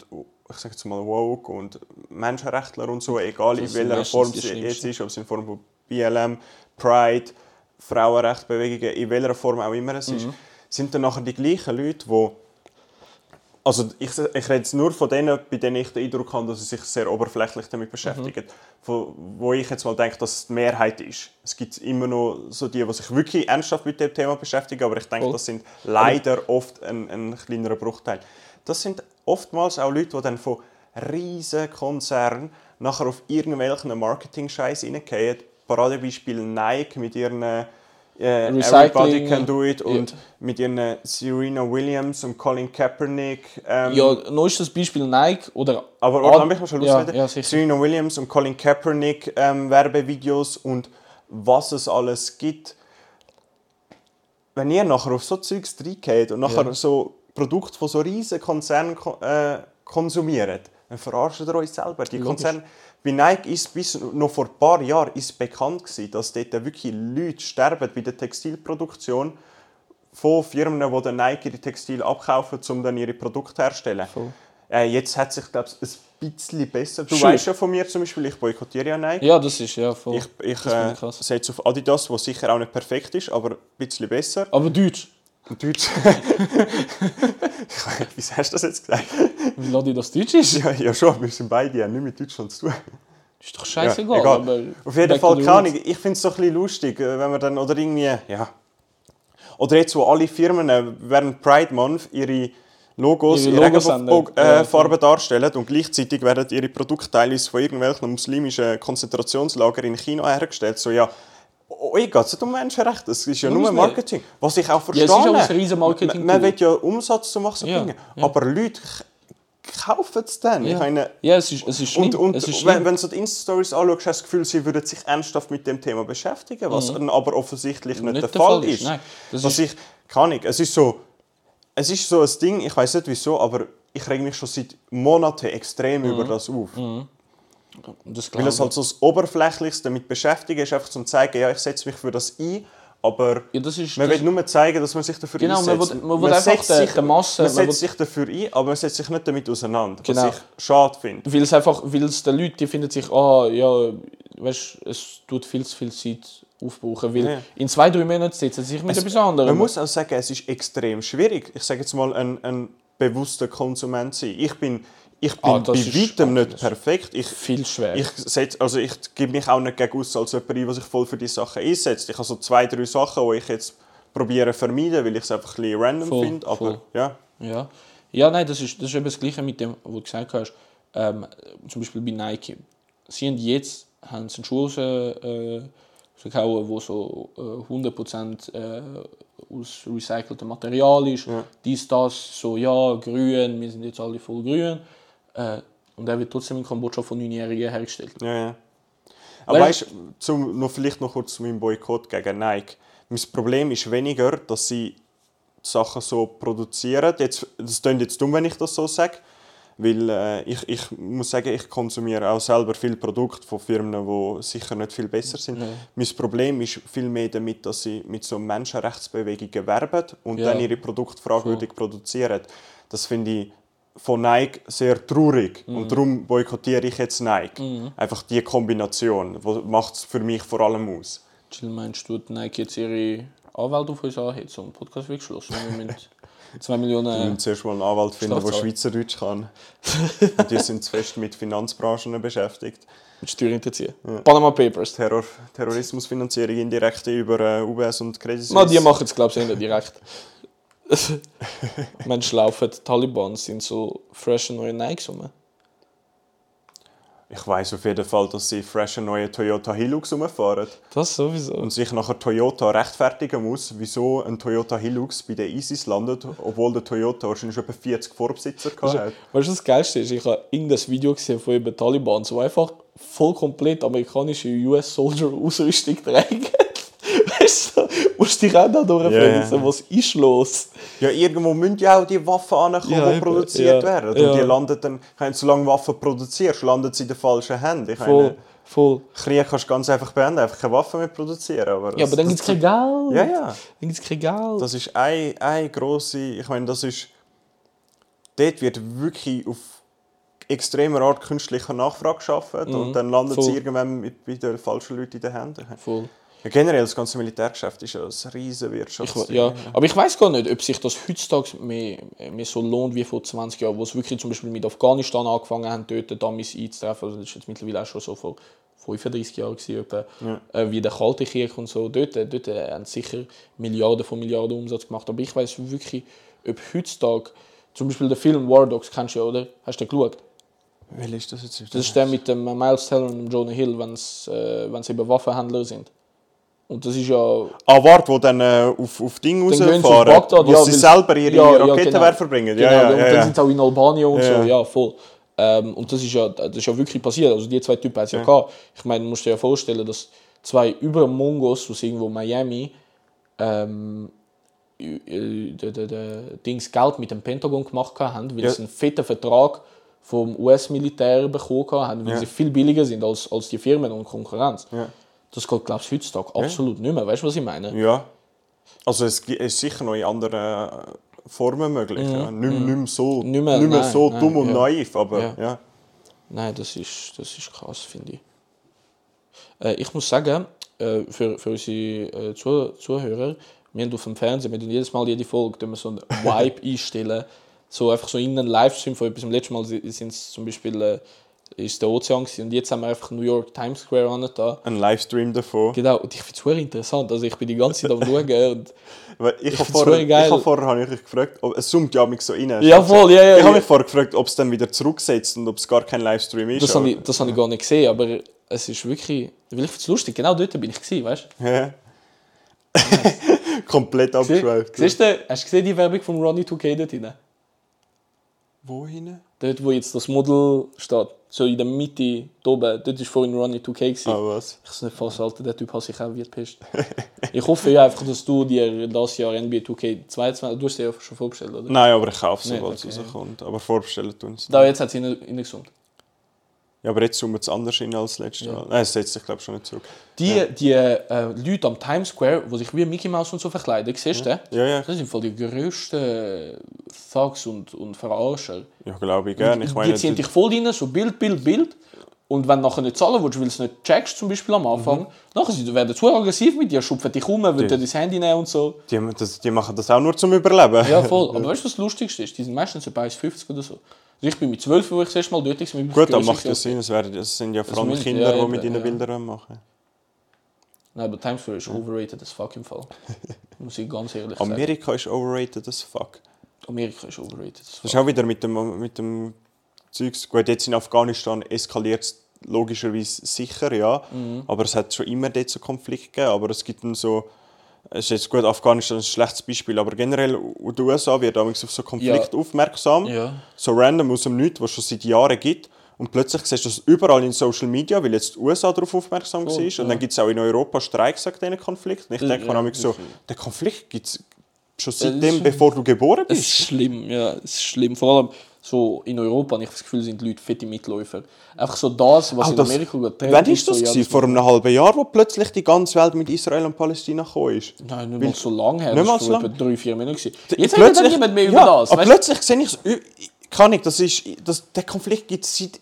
ich sage jetzt mal woke und Menschenrechtler und so, egal in welcher Form es jetzt ist, ob es in Form von B L M, Pride, Frauenrechtsbewegungen, in welcher Form auch immer es mhm. ist, sind dann nachher die gleichen Leute, die... Also ich, ich rede jetzt nur von denen, bei denen ich den Eindruck habe, dass sie sich sehr oberflächlich damit beschäftigen, mhm. von, wo ich jetzt mal denke, dass es die Mehrheit ist. Es gibt immer noch so die, die sich wirklich ernsthaft mit dem Thema beschäftigen, aber ich denke, oh. das sind leider oh. oft ein, ein kleinerer Bruchteil. Das sind oftmals auch Leute, die dann von riesen Konzernen nachher auf irgendwelchen Marketing-Scheiß hineingehen. Paradebeispiel Nike mit ihren äh, Everybody Can Do It und ja. mit ihren Serena Williams und Colin Kaepernick. Ähm, ja, noch ist das Beispiel Nike oder... Aber oh, dann möchte ich mal schon ausreden. Ja, ja, Serena Williams und Colin Kaepernick ähm, Werbevideos und was es alles gibt. Wenn ihr nachher auf so Zeugs reingeht und nachher ja. so... Produkte von so riesen Konzernen äh, konsumieren, dann verarscht ihr euch selber. Die Konzerne, bei Nike ist bis noch vor ein paar Jahren ist bekannt gewesen, dass dort wirklich Leute sterben bei der Textilproduktion von Firmen, die dann Nike die Textil abkaufen, um dann ihre Produkte herzustellen. Cool. Äh, jetzt hat sich, glaube ich, ein bisschen besser. Du weißt ja von mir zum Beispiel, ich boykottiere ja Nike. Ja, das ist ja voll. Ich, ich äh, setze auf Adidas, was sicher auch nicht perfekt ist, aber ein bisschen besser. Aber deutsch. Deutsch. Wieso hast du das jetzt gesagt? Weil Adidas deutsch ist? Ja, ja schon, wir sind beide, ja, nicht mit Deutschland zu tun. Ist doch scheißegal. Ja, egal. Aber auf jeden Fall, keine Ahnung, ich finde es so ein bisschen lustig, wenn wir dann, oder irgendwie, ja. Oder jetzt, wo alle Firmen während Pride Month ihre Logos in Regenbogenfarben darstellen und gleichzeitig werden ihre Produkte teilweise von irgendwelchen muslimischen Konzentrationslagern in China hergestellt. So, ja. Oh, ich gehe nicht um Menschenrechte, es ist ja nur Marketing. Was ich auch verstehe. Ja, es ist auch ein man will ja Umsatz zu machen, ja, ja. aber Leute kaufen es dann. Ja. Ich meine, ja, es ist, es ist schlimm. Und, und es ist wenn, wenn du die Insta-Stories anschaust, hast du das Gefühl, sie würden sich ernsthaft mit dem Thema beschäftigen, was mhm. aber offensichtlich nicht, nicht der Fall ist. ist. Nein, das was ist ich, kann ich, es ist so, es ist so ein Ding, ich weiß nicht wieso, aber ich reg mich schon seit Monaten extrem mhm. über das auf. Mhm. Das Weil es halt so das Oberflächlichste damit beschäftigen ist, einfach zum zeigen, ja, ich setze mich für das ein, aber ja, das ist, man das will nur zeigen, dass man sich dafür genau, einsetzt. Man, will, man, will man setzt, den, sich, den Masse, man setzt man will... sich dafür ein, aber man setzt sich nicht damit auseinander, genau. was ich schade finde. Weil es einfach, weil es den Leuten, die finden sich, ah, ja, weißt, es tut viel zu viel Zeit aufbrauchen, weil ja. in zwei, drei Monaten setzen sie sich mit es, etwas anderem. Man muss auch sagen, es ist extrem schwierig, ich sage jetzt mal, ein, ein bewusster Konsument sein. Ich bin... Ich bin ah, bei weitem nicht perfekt. Ich, viel schwer. Ich, setz, also ich gebe mich auch nicht gegen aus als jemand ein, der sich voll für diese Sachen einsetzt. Ich habe so zwei, drei Sachen, die ich jetzt probiere zu vermeiden, weil ich es einfach ein bisschen random finde. Aber voll. Ja. Ja. Ja, nein, das ist, das ist eben das Gleiche mit dem, was du gesagt hast. Ähm, zum Beispiel bei Nike. Sie haben jetzt haben sie eine Schuhe rausgehauen, äh, die so äh, hundert Prozent äh, aus recyceltem Material ist. Ja. Dies, das, so ja, grün, wir sind jetzt alle voll grün. Äh, und er wird trotzdem in Kambodscha von neunjährigen hergestellt. Ja, ja. Aber weißt du, noch vielleicht noch kurz zu meinem Boykott gegen Nike. Mein Problem ist weniger, dass sie Sachen so produzieren. Jetzt, das klingt jetzt dumm, wenn ich das so sage, weil äh, ich, ich muss sagen, ich konsumiere auch selber viele Produkte von Firmen, die sicher nicht viel besser sind. Nee. Mein Problem ist vielmehr damit, dass sie mit so Menschenrechtsbewegungen werben und ja. dann ihre Produkte fragwürdig so. produzieren. Das finde ich von Nike sehr traurig mhm. und darum boykottiere ich jetzt Nike. Mhm. Einfach diese Kombination, die macht es für mich vor allem aus. Jill, meinst du, Nike jetzt ihre Anwälte auf uns anheben, so einen Podcast wird geschlossen? Wir müssen zwei Millionen... Wir müssen zuerst mal einen Anwalt finden, der Schweizerdeutsch kann. Und die sind zu fest mit Finanzbranchen beschäftigt. Mit Steuerhinterziehen. Ja. Panama Papers. Terror, Terrorismusfinanzierung indirekt über U B S und Credit Suisse. Nein, die machen es, glaube ich, nicht direkt. Mensch, laufen die Taliban, sind so fresh neue Nikes rum. Ich weiss auf jeden Fall, dass sie fresh neue Toyota Hilux rumfahren. Das sowieso. Und sich nachher Toyota rechtfertigen muss, wieso ein Toyota Hilux bei den ISIS landet, obwohl der Toyota wahrscheinlich schon etwa vierzig Vorbesitzer hatte. Weißt du, was das Geilste ist? Ich habe irgendein Video gesehen von über Taliban, so einfach voll komplett amerikanische U S-Soldier-Ausrüstung tragen. Weißt du, musst dich auch da durchfragen, yeah. was ist los? Ja, irgendwo müssen ja auch die Waffen ankommen, ja, die produziert ja. werden. Und ja. die landen dann, wenn du so lange Waffen produzierst, landen sie in den falschen Händen. Ich voll, meine, voll. Krieg kannst du ganz einfach beenden, einfach keine Waffen mehr produzieren. Aber das, ja, aber dann gibt es kein Geld. Ja, ja. Dann gibt's kein Geld. Das ist eine, eine grosse, ich meine, das ist, dort wird wirklich auf extremer Art künstlicher Nachfrage geschaffen mhm. und dann landen voll. sie irgendwann mit, mit den falschen Leuten in den Händen. Voll. Ja, generell, das ganze Militärgeschäft ist ja ein riesen Wirtschaftsding. Ja, aber ich weiss gar nicht, ob sich das heutzutage mehr, mehr so lohnt wie vor zwanzig Jahren, wo es wirklich zum Beispiel mit Afghanistan angefangen haben, dort Dummies einzutreffen. Also das ist jetzt mittlerweile auch schon so vor fünfunddreißig Jahren gewesen, etwa, ja. äh, wie der Kalte Krieg und so. Dort, dort haben sie sicher Milliarden von Milliarden Umsatz gemacht. Aber ich weiss wirklich, ob heutzutage, zum Beispiel den Film War Dogs, kennst du ja, oder? Hast du den geschaut? Welcher ist das jetzt? Das ist der mit dem Miles Teller und dem Jonah Hill, wenn sie äh, eben Waffenhändler sind. Und das ist ja... Ah, warte, wo dann äh, auf, auf Dinge rausfahren, wo ja, sie selber ihre ja, Raketenwerfer ja, genau. bringen. Ja, genau, ja, ja, und dann ja. sind sie auch in Albanien und ja. so, ja, voll. Ähm, und das ist, ja, das ist ja wirklich passiert, also die zwei Typen hatten ja. es ja gehabt. Ich meine, du musst dir ja vorstellen, dass zwei Über-Mongos aus irgendwo Miami ähm, äh, de, de, de Dings Geld mit dem Pentagon gemacht haben, weil ja. sie einen fetten Vertrag vom U S-Militär bekommen haben, weil ja. sie viel billiger sind als, als die Firmen und Konkurrenz. Ja. Das geht, glaube ich, heutzutage absolut ja. nicht mehr. Weißt du, was ich meine? Ja. Also es ist sicher noch in anderen Formen möglich. Mm. Ja. Nicht, mm. nicht so, nicht mehr, nicht mehr nein, so nein, dumm nein, und ja. naiv, aber ja. ja. Nein, das ist, das ist krass, finde ich. Äh, ich muss sagen, äh, für, für unsere äh, Zuh- Zuhörer, wir haben auf dem Fernsehen, wir tun jedes Mal jede Folge wir so einen Vibe einstellen. So einfach so in einen Livestream von etwas. Im letzten Mal sind es zum Beispiel... Äh, ist der Ozean gewesen. Und jetzt haben wir einfach New York Times Square angetan. Ein Livestream davon. Genau, und ich finde es super interessant. Also ich bin die ganze Zeit am Schauen. Und ich ich habe vorher, ich hab vorher hab ich mich gefragt, ob, es zoomt ja mich so rein. Ja, voll, ja, ja. Ich ja. habe mich vorher gefragt, ob es dann wieder zurücksetzt und ob es gar kein Livestream ist. Das habe ich, ja. hab ich gar nicht gesehen, aber es ist wirklich... Weil ich finde es lustig, genau dort bin ich gewesen, weißt du? Ja. Komplett abgeschweift. Siehst du, hast du gesehen die Werbung von Ronnie two K dort hinten? Wo hinten? Dort, wo jetzt das Model steht. So in der Mitte, da oben. Dort war vorhin Ronnie two K. Ah, oh, was? Ich weiß nicht, falls Alter, der Typ hat sich auch wieder gepisst. Ich hoffe ja einfach, dass du dir das Jahr N B A two K zweiundzwanzig... Du hast dir ja schon vorbestellt, oder? Nein, aber ich kaufe es, sobald es rauskommt. Aber vorbestellen tun es nicht. Da, jetzt hat es reingesummt. Ja, aber jetzt summt es anders rein als das letzte ja. Mal. Nein, es setzt sich, glaube ich, schon nicht zurück. Die, ja. die äh, Leute am Times Square, die sich wie Mickey Mouse und so verkleiden, siehst du? Ja. Ja, ja. Das sind voll die grössten Thugs und, und Verarscher. Ja, glaube ich gerne. Ich meine, die ziehen dich voll rein, so Bild, Bild, Bild. Und wenn du nachher nicht zahlen willst, weil du es nicht checkst, zum Beispiel am Anfang, mhm. nachher werden sie zu aggressiv mit dir, schupfen dich um, wollen dir das Handy nehmen und so. Die, das, die machen das auch nur zum Überleben. Ja, voll. Aber weißt du, was das Lustigste ist? Die sind meistens so bei eins fünfzig oder so. Also ich bin mit zwölf, wo ich das erste Mal dort war. Gut, dann macht das Sinn. Es sind ja vor allem Kinder, die ja, mit ihren ja. Bildern machen. Nein, aber Times Square ist overrated as fuck im Fall. Muss ich ganz ehrlich sagen. Amerika ist overrated as fuck. Amerika ist overrated as fuck. Das ist auch wieder mit dem, mit dem Zeugs. Gut, jetzt in Afghanistan eskaliert es logischerweise sicher, ja. Mhm. Aber es hat schon immer dort so Konflikte gegeben. Aber es gibt dann so... Es ist jetzt gut, Afghanistan ist ein schlechtes Beispiel, aber generell in den U S A wird auf so Konflikte ja. aufmerksam, ja. so random aus dem Nichts, was es schon seit Jahren gibt. Und plötzlich siehst du das überall in Social Media, weil jetzt die U S A darauf aufmerksam cool, war. Ja. Und dann gibt es auch in Europa Streiks an diesen Konflikten. Und ich denke ja, mir so, den Konflikt gibt es schon seitdem, bevor du geboren bist. Es ist schlimm, ja, es ist schlimm. Vor allem so in Europa, habe ich das Gefühl, sind die Leute fette Mitläufer. Einfach so das, was Ach, in Amerika geht. Wann war das? So, ja, das vor einem halben Jahr, wo plötzlich die ganze Welt mit Israel und Palästina gekommen ist? Nein, nicht mal so lange her. Nicht mal so lange. Drei, vier Minuten. Jetzt redet dann niemand mehr ja, über das. Aber plötzlich sehe ich es. Kann ich, das ist, das, der Konflikt gibt es seit...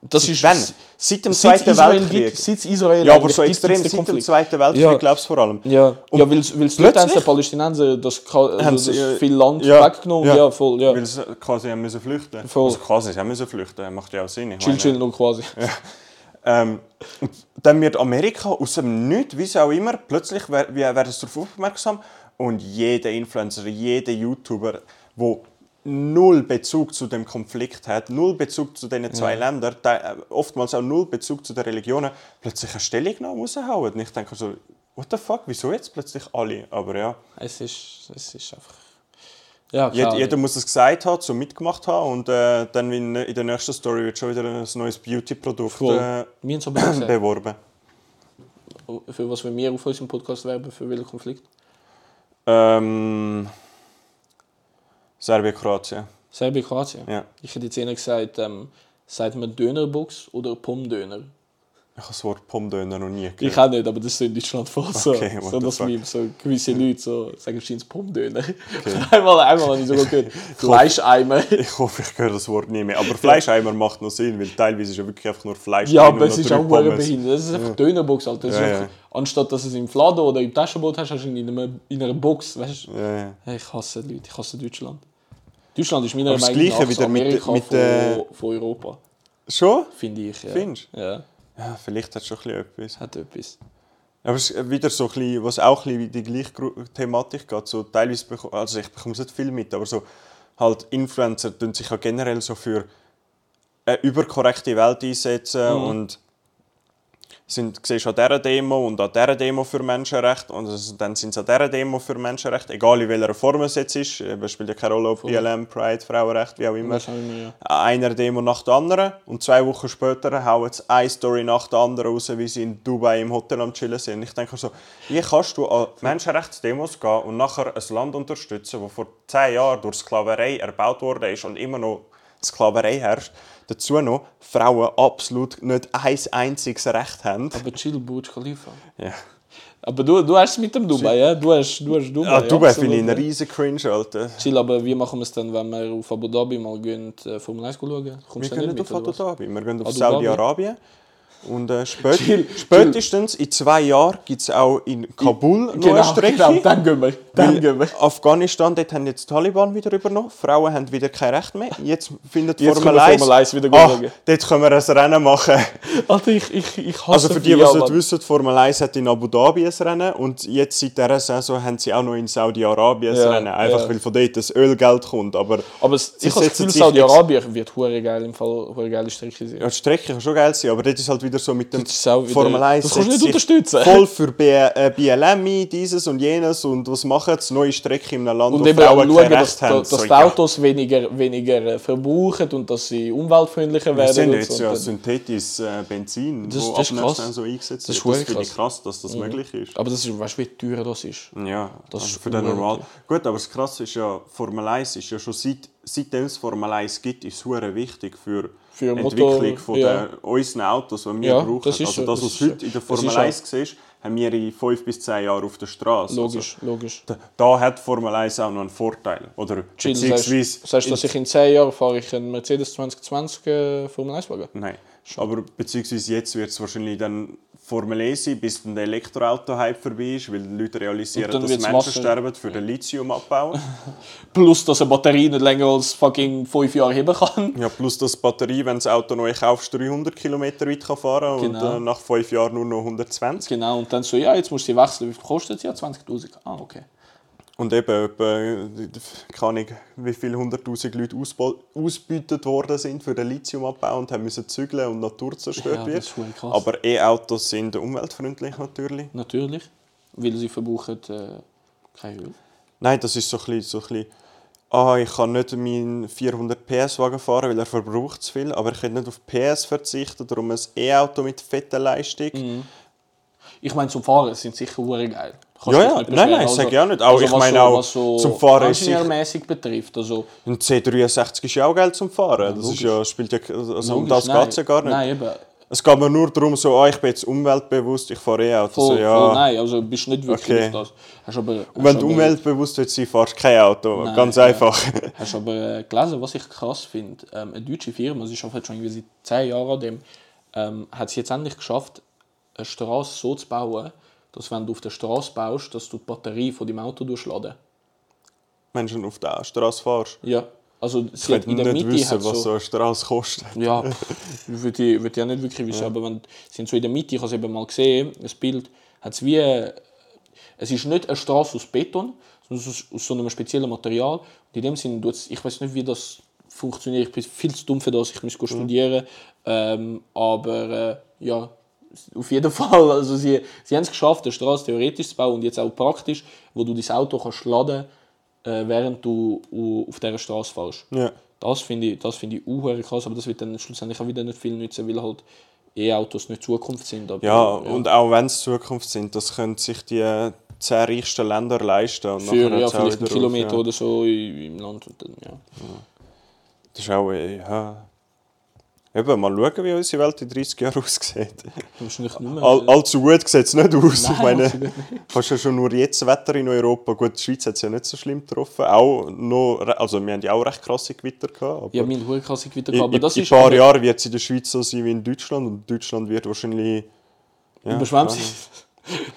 Das ist wenn, seit dem Zweiten Israel Weltkrieg. Gibt, seit Israel ja, aber so extrem seit Konflikt. Dem Zweiten Weltkrieg, ja. Glaubst du vor allem. Ja, und ja weil es nicht den Palästinenser das, das sie, viel Land ja, weggenommen ja. Ja, voll, ja. Weil sie quasi haben müssen flüchten. Voll. Also quasi, sie haben müssen flüchten, macht ja auch Sinn. Chill, chill, nur quasi. Ja. Ähm, dann wird Amerika aus dem Nichts, wie es auch immer, plötzlich werden wir darauf aufmerksam. Und jeder Influencer, jeder YouTuber, der null Bezug zu dem Konflikt hat, null Bezug zu diesen zwei ja. Ländern, oftmals auch null Bezug zu den Religionen, plötzlich eine Stellungnahme raushauen. Und ich denke so, what the fuck, wieso jetzt plötzlich alle? Aber ja. Es ist, es ist einfach... Ja, jeder, jeder muss es gesagt haben, so mitgemacht haben und äh, dann in, in der nächsten Story wird schon wieder ein neues Beauty-Produkt äh, beworben. Für was wir mehr auf unserem Podcast werben, für welchen Konflikt? Ähm... Serbien-Kroatien. Serbien-Kroatien? Ja. Ich hätte jetzt eher gesagt, ähm, sagt man Dönerbox oder Pommdöner? Ich habe das Wort Pommdöner noch nie gehört. Ich auch nicht, aber das ist in Deutschland voll so. Okay, so dass wir so gewisse Leute so, sagen, scheint es Pommdöner. Okay. einmal, einmal habe ich sogar gehört. Fleischeimer. Ich hoffe, ich höre das Wort nie mehr. Aber Fleischeimer macht noch Sinn, weil teilweise ist ja wirklich einfach nur Fleisch. Ja, aber es ist auch mega behindert. Das ist einfach ja. Dönerbox. Alter. Das ja, ist einfach, ja. Anstatt dass du es im Fladen oder im Taschenboot hast, hast du es in einer, in einer Box. Weißt? Ja, ja. Hey, ich hasse Leute, ich hasse Deutschland. Deutschland ist meiner Meinung nach das Gleiche Amerika mit, mit, äh, von, von Europa. Schon? Finde ich, ja. Findest du? Ja. Ja, vielleicht hat es schon etwas. Hat etwas. Aber es ist wieder so ein bisschen, was auch ein bisschen die gleiche Thematik geht. So teilweise bekomme, also ich bekomme nicht viel mit, aber so halt Influencer tun sich ja generell so für eine überkorrekte Welt einsetzen mhm. und sind, siehst an dieser Demo und an dieser Demo für Menschenrechte und also dann sind sie an dieser Demo für Menschenrechte, egal in welcher Form es jetzt ist, es spielt ja keine Rolle, ob B L M, Pride, Frauenrecht, wie auch immer, an einer Demo nach der anderen und zwei Wochen später hauen sie eine Story nach der anderen raus, wie sie in Dubai im Hotel am Chillen sind. Ich denke so, wie kannst du an Menschenrechtsdemos gehen und nachher ein Land unterstützen, das vor zehn Jahren durch Sklaverei erbaut worden ist und immer noch Sklaverei herrscht, dazu noch Frauen absolut nicht ein einziges Recht haben. Aber chill, Burj Khalifa. Ja. Aber du, du hast es mit dem Dubai, ja? Du hast, du hast Dubai. Ja, Dubai absolut, finde ich einen riesen Cringe, Alter. Chill, aber wie machen wir es dann, wenn wir auf Abu Dhabi mal gehen, äh, Formel eins schauen? Kommst wir gehen nicht auf Abu Dhabi, wir gehen auf Abu Saudi-Arabien. Und äh, spät, chill, spätestens chill. In zwei Jahren gibt es auch in Kabul noch genau, eine Strecke. Genau, dann gehen wir. Dann gehen wir. Afghanistan, dort haben jetzt die Taliban wieder übernommen. Frauen haben wieder kein Recht mehr. Jetzt findet jetzt Formel eins. Formel eins wieder ah, dort können wir ein Rennen machen. Also, ich, ich, ich hasse also für die, die es nicht wissen, Formel eins hat in Abu Dhabi ein Rennen. Und jetzt seit dieser Saison haben sie auch noch in Saudi-Arabien ein ja, Rennen. Einfach ja. Weil von dort das Ölgeld kommt. Aber, aber es, ich habe das Gefühl, Saudi-Arabien wird verdammt geil im Fall, eine geile Strecke sein. Ja, die Strecke kann schon geil sein, aber dort ist halt wieder so mit dem Formel eins. Das kannst du nicht unterstützen. Voll für B L M, dieses und jenes. Und was machen sie? Neue Strecke in einem Land, und wo Frauen schauen, kein Recht dass, haben. Dass so, die Autos ja. weniger, weniger verbrauchen und dass sie umweltfreundlicher werden. Das sind jetzt so ja synthetisches Benzin, das, das, das ab nächstes Jahr so eingesetzt wird. Das, das finde ich krass, dass das mhm. möglich ist. Aber das ist, weißt du, wie teuer das ist? Ja, das also ist für den normal. Gut, aber das Krasse ist ja, Formel eins ist ja schon seit, seitdem es Formel eins gibt, ist es wichtig für die Entwicklung von ja. den, unseren Autos, die wir ja, brauchen. Das, also das, das was du heute in der Formel eins siehst, haben wir in fünf bis zehn Jahren auf der Straße. Logisch, also, logisch. Da, da hat Formel eins auch noch einen Vorteil. Oder Chill, beziehungsweise... Das heißt, dass ich in zehn Jahren fahre ich einen Mercedes zwanzig zwanzig äh, Formel eins-Wagen? Nein. Aber beziehungsweise jetzt wird es wahrscheinlich dann Formel E sein, bis dann der Elektroauto-Hype vorbei ist, weil die Leute realisieren, dass Menschen machen. Sterben für den Lithium-Abbau. Plus, dass eine Batterie nicht länger als fucking fünf Jahre heben kann. Ja, plus, dass die Batterie, wenn das Auto neu kaufst, dreihundert Kilometer weit kann fahren kann genau. Und äh, nach fünf Jahren nur noch hundertzwanzig. Genau, und dann so, ja, jetzt musst du sie wechseln. Wie viel kostet sie? Ja, zwanzigtausend. Ah, okay. Und eben, keine Ahnung, wie viele hunderttausend Leute ausgebeutet worden sind für den Lithiumabbau und haben müssen zügeln und die Natur zerstört ja, wird. Aber E-Autos sind umweltfreundlich natürlich. Natürlich, weil sie verbrauchen äh, kein Öl. Nein, das ist so ein bisschen, so ein bisschen ah, ich kann nicht meinen vierhundert PS-Wagen fahren, weil er verbraucht zu viel, aber ich kann nicht auf P S verzichten, darum ein E-Auto mit fetter Leistung. Mhm. Ich meine, zum Fahren sind sicher geil. kannst ja, ja. Nicht nein, nein, ich sage ja nicht. Auch also, ich meine so, auch so zum Fahren ist ingenieurmäßig betrifft. Also ein C dreiundsechzig ist ja auch Geld zum Fahren. Ja, das ist ja, spielt ja, also um das geht es ja gar nicht. Nein, eben. Es geht mir nur darum, so, ah, ich bin jetzt umweltbewusst, ich fahre eh Auto. Voll, so, ja. voll, nein, also bist nicht wirklich okay. auf das. Hast aber, hast und wenn du umweltbewusst willst, dann fahrst du kein Auto. Nein, ganz einfach. Äh, hast aber äh, gelesen, was ich krass finde? Ähm, eine deutsche Firma, sie arbeitet schon irgendwie seit zehn Jahren an dem, ähm, hat es jetzt endlich geschafft, eine Straße so zu bauen, dass wenn du auf der Straße baust, dass du die Batterie von deinem Auto durchladen. Wenn du auf der Straße fahrst? Ja. Also, sie ich könnte in der nicht Mitte wissen, hat so, was so eine Straße kostet. Ja, würde ich, würd ich auch nicht wirklich wissen. Ja. Aber wenn, sind so in der Mitte, ich habe es eben mal gesehen, ein Bild, hat's wie, es ist nicht eine Straße aus Beton, sondern aus, aus so einem speziellen Material. Und in dem Sinne, ich weiß nicht, wie das funktioniert, ich bin viel zu dumm für das, ich muss mhm. studieren. Ähm, aber äh, ja, auf jeden Fall, also sie, sie haben es geschafft, eine Straße theoretisch zu bauen und jetzt auch praktisch, wo du dein Auto kannst laden kannst, während du auf dieser Straße fährst. Ja. Das finde ich, find ich unheimlich krass, aber das wird dann schlussendlich auch wieder nicht viel nützen, weil halt E-Autos nicht Zukunft sind. Aber, ja, ja, und auch wenn es Zukunft sind, das können sich die zehn reichsten Länder leisten. Und für ja, vielleicht einen Kilometer auf, ja. oder so im Land. Und dann, ja. Ja. Das ist auch... Ja. Eben, mal schauen, wie unsere Welt in dreißig Jahren aussieht. Wahrscheinlich nicht mehr. All, allzu gut sieht es nicht aus. Nein, ich meine, fast ja schon nur jetzt Wetter in Europa. Gut, die Schweiz hat es ja nicht so schlimm getroffen. Auch noch, also wir haben ja auch recht krasse Gewitter gehabt. Ja, wir haben hohe krasse Gewitter gehabt. Aber das in ein paar Jahren wird es in der Schweiz so sein wie in Deutschland. Und Deutschland wird wahrscheinlich... Ja, überschwemmt sein.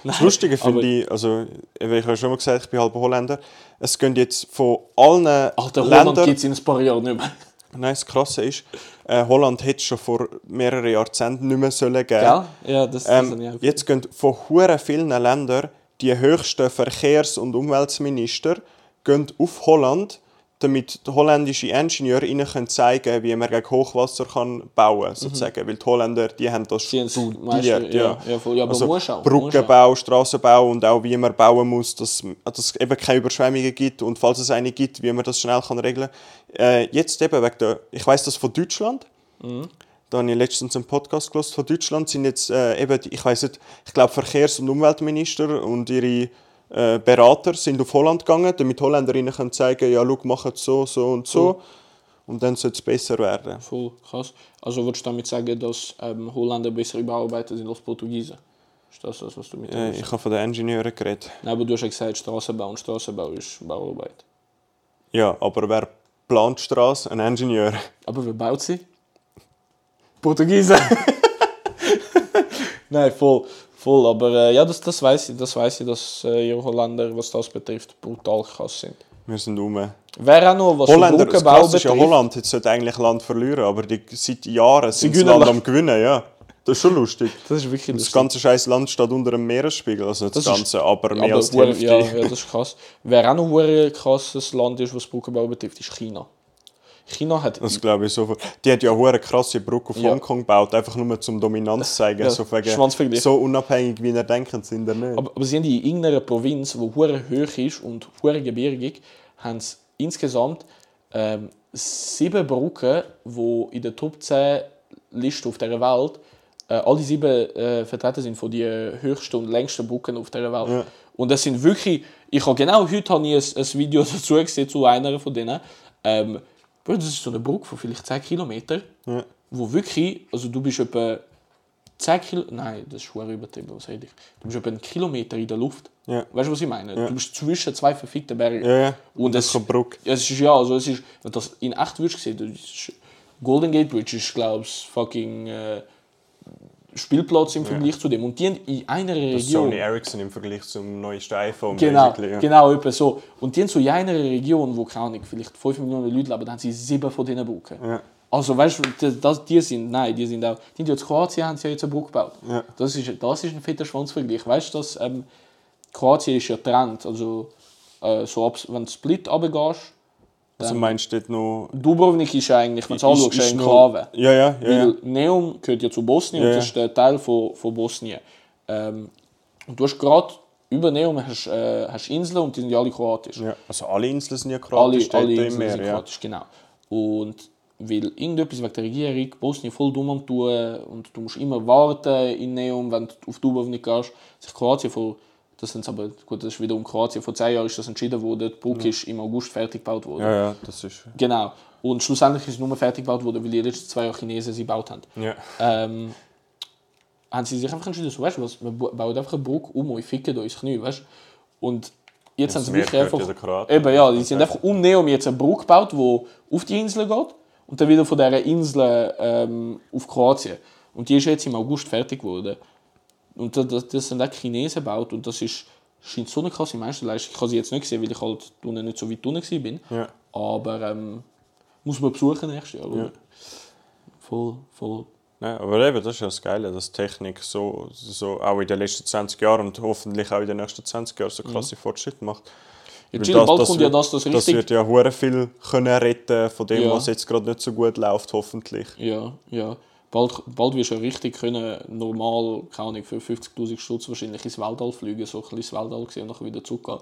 Das Lustige finde ich, also, ich habe schon mal gesagt, ich bin halber Holländer, es gehen jetzt von allen Ländern... Ach, der Holland gibt es in ein paar Jahren nicht mehr. Nein, das Krasse ist, äh, Holland hätte es schon vor mehreren Jahrzehnten nicht mehr sollen geben sollen. Ja, das, das ähm, ja jetzt gehen von huere vielen Ländern die höchsten Verkehrs- und Umweltminister gehen auf Holland, damit die holländischen Ingenieure ihnen können zeigen, wie man gegen Hochwasser kann bauen kann. Sozusagen. Mhm. Weil die Holländer die haben das studiert. Ja. Ja, ja, also Brückenbau, Strassenbau und auch wie man bauen muss, dass, dass es eben keine Überschwemmungen gibt und falls es eine gibt, wie man das schnell kann regeln kann. Äh, jetzt eben wegen der, ich weiss das von Deutschland, mhm. da habe ich letztens einen Podcast gehört von Deutschland, sind jetzt äh, eben, die, ich weiss nicht, ich glaube Verkehrs- und Umweltminister und ihre Berater sind auf Holland gegangen, damit die Holländerinnen können zeigen, ja, schau, machen so, so und so. Cool. Und dann soll es besser werden. Voll krass. Also würdest du damit sagen, dass ähm, Holländer besser überarbeitet sind als Portugiesen? Ist das das, was du mit ja, ich habe von den Ingenieuren geredet. Nein, aber du hast ja gesagt, Straßenbau und Straßenbau ist Bauarbeit. Ja, aber wer plant Straße? Ein Ingenieur. Aber wer baut sie? Portugiesen. Nein, voll. Voll, aber äh, ja, das, das weiss ich, das weiss ich, dass äh, die Holländer, was das betrifft, brutal krass sind. Wir sind rum. Wer auch noch, was Holländer, das klassische betrifft, Holland, jetzt sollte eigentlich Land verlieren, aber die, seit Jahren sind sie Land am Gewinnen, ja. Das ist schon lustig. Das ist wirklich lustig. Das ganze scheiß Land steht unter dem Meeresspiegel, also nicht das, das ganze, ist, aber mehr aber als die Hälfte. Ja, ja, das ist krass. Wer auch noch ein krasses Land ist, was Brückenbau betrifft, ist China. China hat... Das glaube ich so. Die hat ja eine krasse Brücke auf ja. Hongkong gebaut, einfach nur zum Dominanz zu zeigen. Ja. So, wegen, so unabhängig, wie ihr denkt, sind sie nicht. Aber, aber sie haben in irgendeiner Provinz, die hoch ist und hoch gebirgig, haben sie insgesamt ähm, sieben Brücken, die in der Top zehn Liste auf dieser Welt äh, alle sieben äh, vertreten sind von den höchsten und längsten Brücken auf dieser Welt. Ja. Und das sind wirklich... Ich habe genau heute habe ich ein, ein Video dazu gesehen, zu einer von denen. Ähm, Das ist so eine Brücke von vielleicht zehn Kilometern, ja. Wo wirklich, also du bist etwa zehn Kilometer, nein, das ist schwer übertrieben, was rede ich. Du bist etwa einen Kilometer in der Luft. Ja. Weißt du, was ich meine? Ja. Du bist zwischen zwei verfickten Bergen. Ja, ja. Und das ist eine Brücke. Es ist, ja, also es ist, wenn du das in echt würdest sehen, Golden Gate Bridge ist, glaube ich, fucking äh, Spielplatz im Vergleich ja. zu dem. Und die haben in einer Region... Das ist Sony Ericsson im Vergleich zum neuesten iPhone. Genau, ja. genau etwa so. Und die haben so in einer Region, wo keine Ahnung, vielleicht fünf Millionen Leute leben, da haben sie sieben von diesen Brücken. Ja. Also weißt du, das, die sind, nein, die sind auch... Die haben ja in Kroatien haben sie ja jetzt eine Brücke gebaut. Ja. Das, ist, das ist ein fetter Schwanzvergleich. Weißt du, dass ähm, Kroatien ist ja Trend. Also äh, so ab, wenn du Split runtergehst, also meinst du noch... Dubrovnik ist ja eigentlich, wenn du es anschaust, eine Enklave. Ja, ja, ja. Weil Neum gehört ja zu Bosnien ja, und das ist der Teil von, von Bosnien. Ähm, und du hast gerade über Neum hast, äh, hast Inseln und die sind ja alle kroatisch. Ja, also alle Inseln sind ja kroatisch, alle, alle Inseln Meer, sind ja. kroatisch, genau. Und weil irgendetwas wegen der Regierung Bosnien voll dumm am tun und du musst immer warten in Neum, wenn du auf Dubrovnik gehst, sich Kroatien vor... Das sind aber, gut, das ist wieder um Kroatien. Vor zwei Jahren ist das entschieden worden. Die Brücke ja. ist im August fertig gebaut worden. Ja, ja, das ist... Genau. Und schlussendlich ist es nur fertig gebaut worden, weil die letzten zwei Jahre Chinesen sie gebaut haben. Ja. Ähm, haben sie sich einfach entschieden, so, weißt du was, wir bauen einfach eine Brücke um und ficken uns Knie, weißt du? Und jetzt haben sie wirklich einfach... Eben, ja, die sind einfach um Neum jetzt eine Brücke gebaut, die auf die Insel geht und dann wieder von dieser Insel ähm, auf Kroatien. Und die ist jetzt im August fertig geworden. Und das, das sind auch Chinesen gebaut und das ist, scheint so eine krasse Meisterleistung. Ich habe sie jetzt nicht gesehen, weil ich halt nicht so weit unten war. Ja. Aber ähm, muss man besuchen nächstes Jahr. Ja. Voll, voll. Ja, aber eben, das ist ja das Geile, dass Technik so, so auch in den letzten zwanzig Jahren und hoffentlich auch in den nächsten zwanzig Jahren so krasse mhm. Fortschritte macht. Ja, das, das, das, wird, ja das, das, das wird ja sehr viel können retten von dem, ja. was jetzt gerade nicht so gut läuft, hoffentlich. Ja, ja. Bald, bald wirst du ja richtig können, normal, keine Ahnung, für fünfzigtausend Stutz wahrscheinlich ins Weltall fliegen, so ein bisschen ins Weltall gesehen und nachher wieder zurückgehen.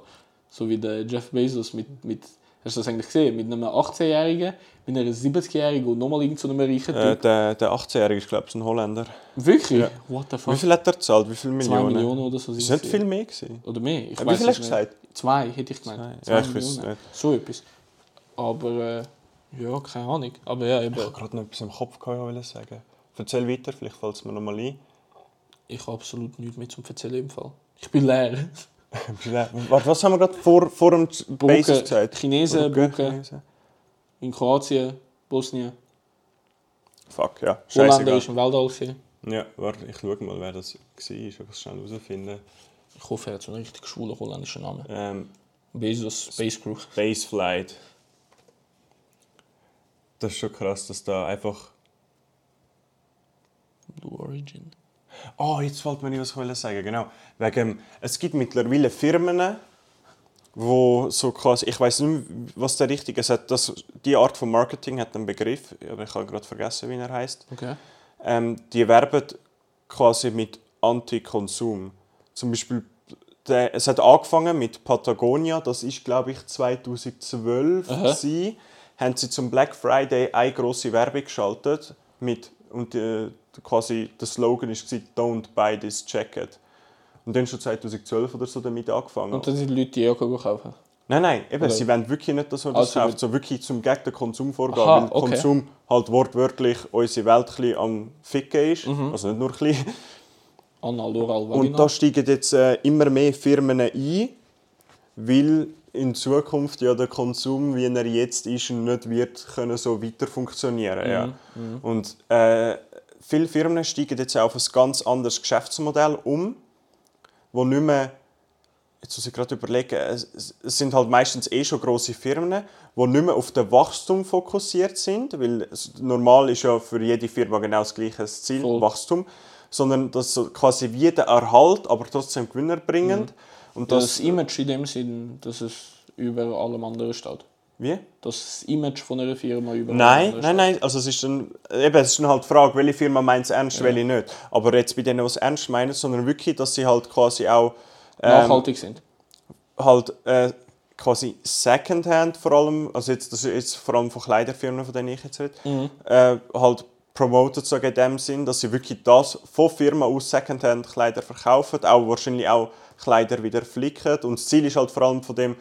So wie der Jeff Bezos mit, mit hast du das eigentlich gesehen, mit einem achtzehnjährigen, mit einer siebzigjährigen und nochmal irgend so einem reichen Typ. Äh, der, der achtzehnjährige ist, glaube ich, ein Holländer. Wirklich? Ja. What the fuck? Wie viel hat er gezahlt? Wie viele Millionen? Zwei Millionen oder so. Es sind viel mehr gewesen. Oder mehr? Ich äh, wie viel hast du gesagt? Zwei, hätte ich gemeint. Zwei, Zwei ja, ich weiß es nicht. So etwas. Aber, äh, ja, keine Ahnung. Aber ja, eben. Ich habe gerade noch etwas im Kopf gehabt, ich sagen. Erzähl weiter, vielleicht fällt es mir noch mal ein. Ich habe absolut nichts mehr zum Erzählen im Fall. Ich bin leer. Warte, was haben wir gerade vor, vor dem Basis gesagt? Chinesen, Brücke, in Kroatien, Bosnien. Fuck, ja. Holländer ist im Weltall gewesen. Ja, warte, ich schaue mal, wer das war. Ich kann es schnell herausfinden. Ich hoffe, er hat so einen richtig schwulen holländischen Namen. Ähm, Bezos, Space Crew. Spaceflight. Das ist schon krass, dass da einfach... Blue Origin. Oh, jetzt fällt mir nicht, was ich will sagen. Genau. Wegen, es gibt mittlerweile Firmen, wo so quasi, ich weiß nicht, was der richtige ist. Das, die Art von Marketing hat einen Begriff, aber ich habe gerade vergessen, wie er heißt. Okay. Ähm, die werben quasi mit Anti-Konsum. Zum Beispiel, der, es hat angefangen mit Patagonia. Das ist, glaube ich, zweitausendzwölf. Aha. Sie haben sie zum Black Friday eine grosse Werbung geschaltet mit und äh, quasi der Slogan war «Don't buy this jacket». Und dann schon zweitausendzwölf oder so damit angefangen. Und dann sind die Leute, die Jacke kaufen? Nein, nein, eben, sie wollen wirklich nicht, dass man das also kauft, so wirklich zum gegen den Konsum vorgehen, aha, weil okay. Konsum halt wortwörtlich unsere Welt ein bisschen am Ficken ist, mhm. also nicht nur ein bisschen. Anal, oral, vaginal. Und da steigen jetzt äh, immer mehr Firmen ein, weil in Zukunft ja der Konsum, wie er jetzt ist, nicht wird können so weiter funktionieren. Mhm. Ja. Mhm. Und äh, viele Firmen steigen jetzt auf ein ganz anderes Geschäftsmodell um, wo nicht mehr, jetzt muss ich gerade überlegen, es sind halt meistens eh schon grosse Firmen, die nicht mehr auf den Wachstum fokussiert sind, weil normal ist ja für jede Firma genau das gleiche Ziel, voll. Wachstum, sondern dass quasi wie der Erhalt, aber trotzdem gewinnerbringend. Mhm. Und das, ja, das Image in dem Sinn, dass es über allem anderen steht. Wie? Das Image von einer Firma über Nein, nein, nein. Also es ist dann, eben, es ist dann halt die Frage, welche Firma meint es ernst, ja. welche nicht. Aber jetzt bei denen, die es ernst meinen, sondern wirklich, dass sie halt quasi auch... Ähm, nachhaltig sind. Halt äh, quasi Secondhand vor allem, also jetzt, das ist jetzt vor allem von Kleiderfirmen, von denen ich jetzt rede, mhm. äh, halt promoted, sage in dem Sinn, dass sie wirklich das von Firmen aus Secondhand Kleider verkaufen, auch wahrscheinlich auch Kleider wieder flicken. Und das Ziel ist halt vor allem von dem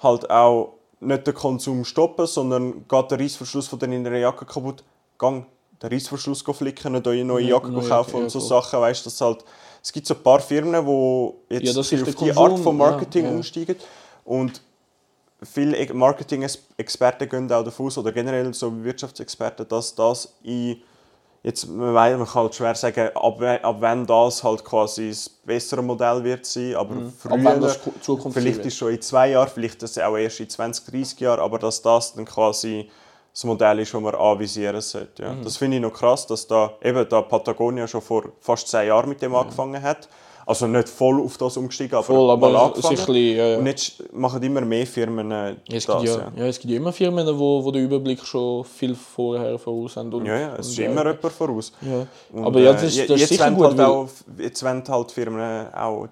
halt auch nicht den Konsum stoppen, sondern geht der Reissverschluss von deiner Jacke kaputt, gang den Reissverschluss flicken, nicht eure neue Jacke neue, kaufen okay, und so ja, Sachen. Weißt, das halt, es gibt so ein paar Firmen, die jetzt ja, auf die Konsum, Art von Marketing ja, ja. umsteigen. Und viele Marketing-Experten gehen auch davon aus, oder generell so Wirtschaftsexperten, dass das in jetzt, man weiß, man kann halt schwer sagen, ab, ab wann das halt quasi das bessere Modell wird sein, aber mhm. früher, vielleicht ist schon in zwei Jahren, vielleicht ist es auch erst in zwanzig, dreissig Jahren, aber dass das dann quasi das Modell ist, das man anvisieren sollte. Ja. Mhm. Das finde ich noch krass, dass da, eben, da Patagonia schon vor fast zehn Jahren mit dem mhm. angefangen hat. Also nicht voll auf das umgestiegen, aber, voll, aber mal angefangen. Bisschen, äh, und jetzt machen immer mehr Firmen äh, es das. Ja, ja. ja, es gibt ja immer Firmen, die wo, wo den Überblick schon viel vorher voraus haben. Und, ja, ja, es ist ja. immer jemand voraus. Ja. Und, aber ja, das ist, das jetzt, ist sicher gut, halt auch, jetzt wollen halt Firmen auch...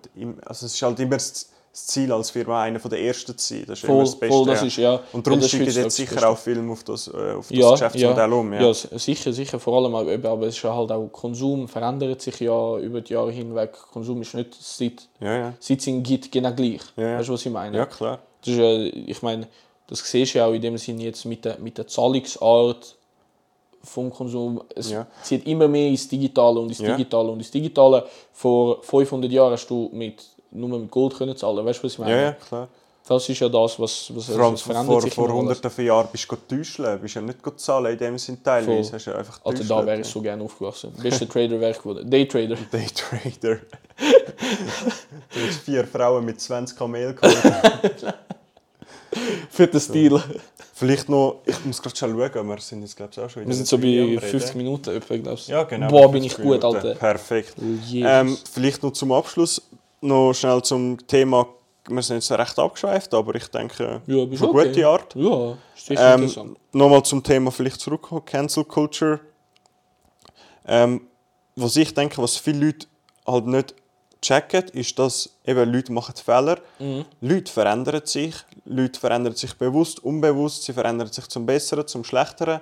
Also es ist halt immer das das Ziel als Firma einer der ersten zu sein. Das ist voll, immer das Beste. Voll, das ist, ja. Und darum steigt jetzt das sicher das auch Film auf das, auf das ja, Geschäftsmodell ja. um. Ja. ja, sicher, sicher. Vor allem, aber es ist halt auch Konsum verändert sich ja über die Jahre hinweg. Konsum ist nicht seit ja, ja. es ihn gibt, genau gleich. Ja, ja. Weißt du, was ich meine? Ja, klar. Das ist, ich meine, das siehst du ja auch in dem Sinne jetzt mit der, mit der Zahlungsart vom Konsum. Es ja. zieht immer mehr ins Digitale und ins ja. Digitale und ins Digitale. Vor fünfhundert Jahren hast du mit nur mit Gold können zahlen. Weißt du, was ich meine? Ja, ja, klar. Das ist ja das, was, was Franz, es verändert vor, sich. Vor hunderten von Jahren bist du getäuschelt. Bist ja nicht gezahlt in dem Sinne teilweise. Hast du einfach also da wäre ich so gerne aufgewachsen. Bester Trader wäre ich geworden. Daytrader. Daytrader. Du hast vier Frauen mit zwanzig Kamel geholt. Für den Stil. So. Vielleicht noch, ich muss gerade schon schauen, wir sind jetzt glaube ich auch schon in wir sind so bei fünfzig Minuten etwa, glaubst du? Ja, genau. Boah, bin ich gut, Alter. Perfekt. Oh, ähm, vielleicht noch zum Abschluss, noch schnell zum Thema, wir sind jetzt recht abgeschweift, aber ich denke, ja, bist eine okay. gute Art. Ja, ist echt ähm, interessant. Nochmal zum Thema vielleicht zurückkommen, Cancel Culture. Ähm, was ich denke, was viele Leute halt nicht checken, ist, dass eben Leute machen Fehler machen. Mhm. Leute verändern sich. Leute verändern sich bewusst, unbewusst. Sie verändern sich zum Besseren, zum Schlechteren.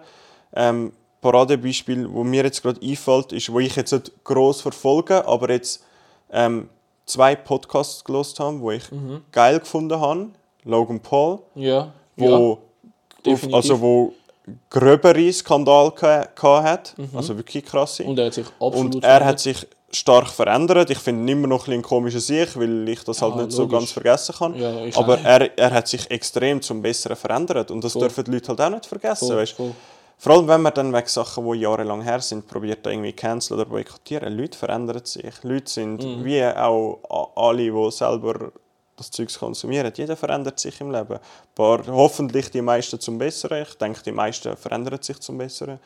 Ähm, Paradebeispiel, das mir jetzt gerade einfällt, ist, wo ich jetzt nicht gross verfolge, aber jetzt ähm, zwei Podcasts gehört habe, die ich mhm. geil gefunden habe. Logan Paul, ja. wo, ja. Auf, also wo gröbere Skandal hatte. Mhm. Also wirklich krasse. Und er hat sich absolut Und er hat sich stark verändert. Ich finde ihn immer noch ein, ein komischer Sieg, weil ich das ja, halt nicht logisch. so ganz vergessen kann. Ja, aber er, er hat sich extrem zum Besseren verändert. Und das cool. dürfen die Leute halt auch nicht vergessen. Cool. Weißt? Cool. Vor allem, wenn man dann wegen Sachen, die jahrelang her sind, probiert irgendwie canceln oder boykottieren. Leute verändern sich. Leute sind mhm. wie auch alle, die selber das Zeug konsumieren. Jeder verändert sich im Leben. Paar, hoffentlich die meisten zum Besseren. Ich denke, die meisten verändern sich zum Besseren.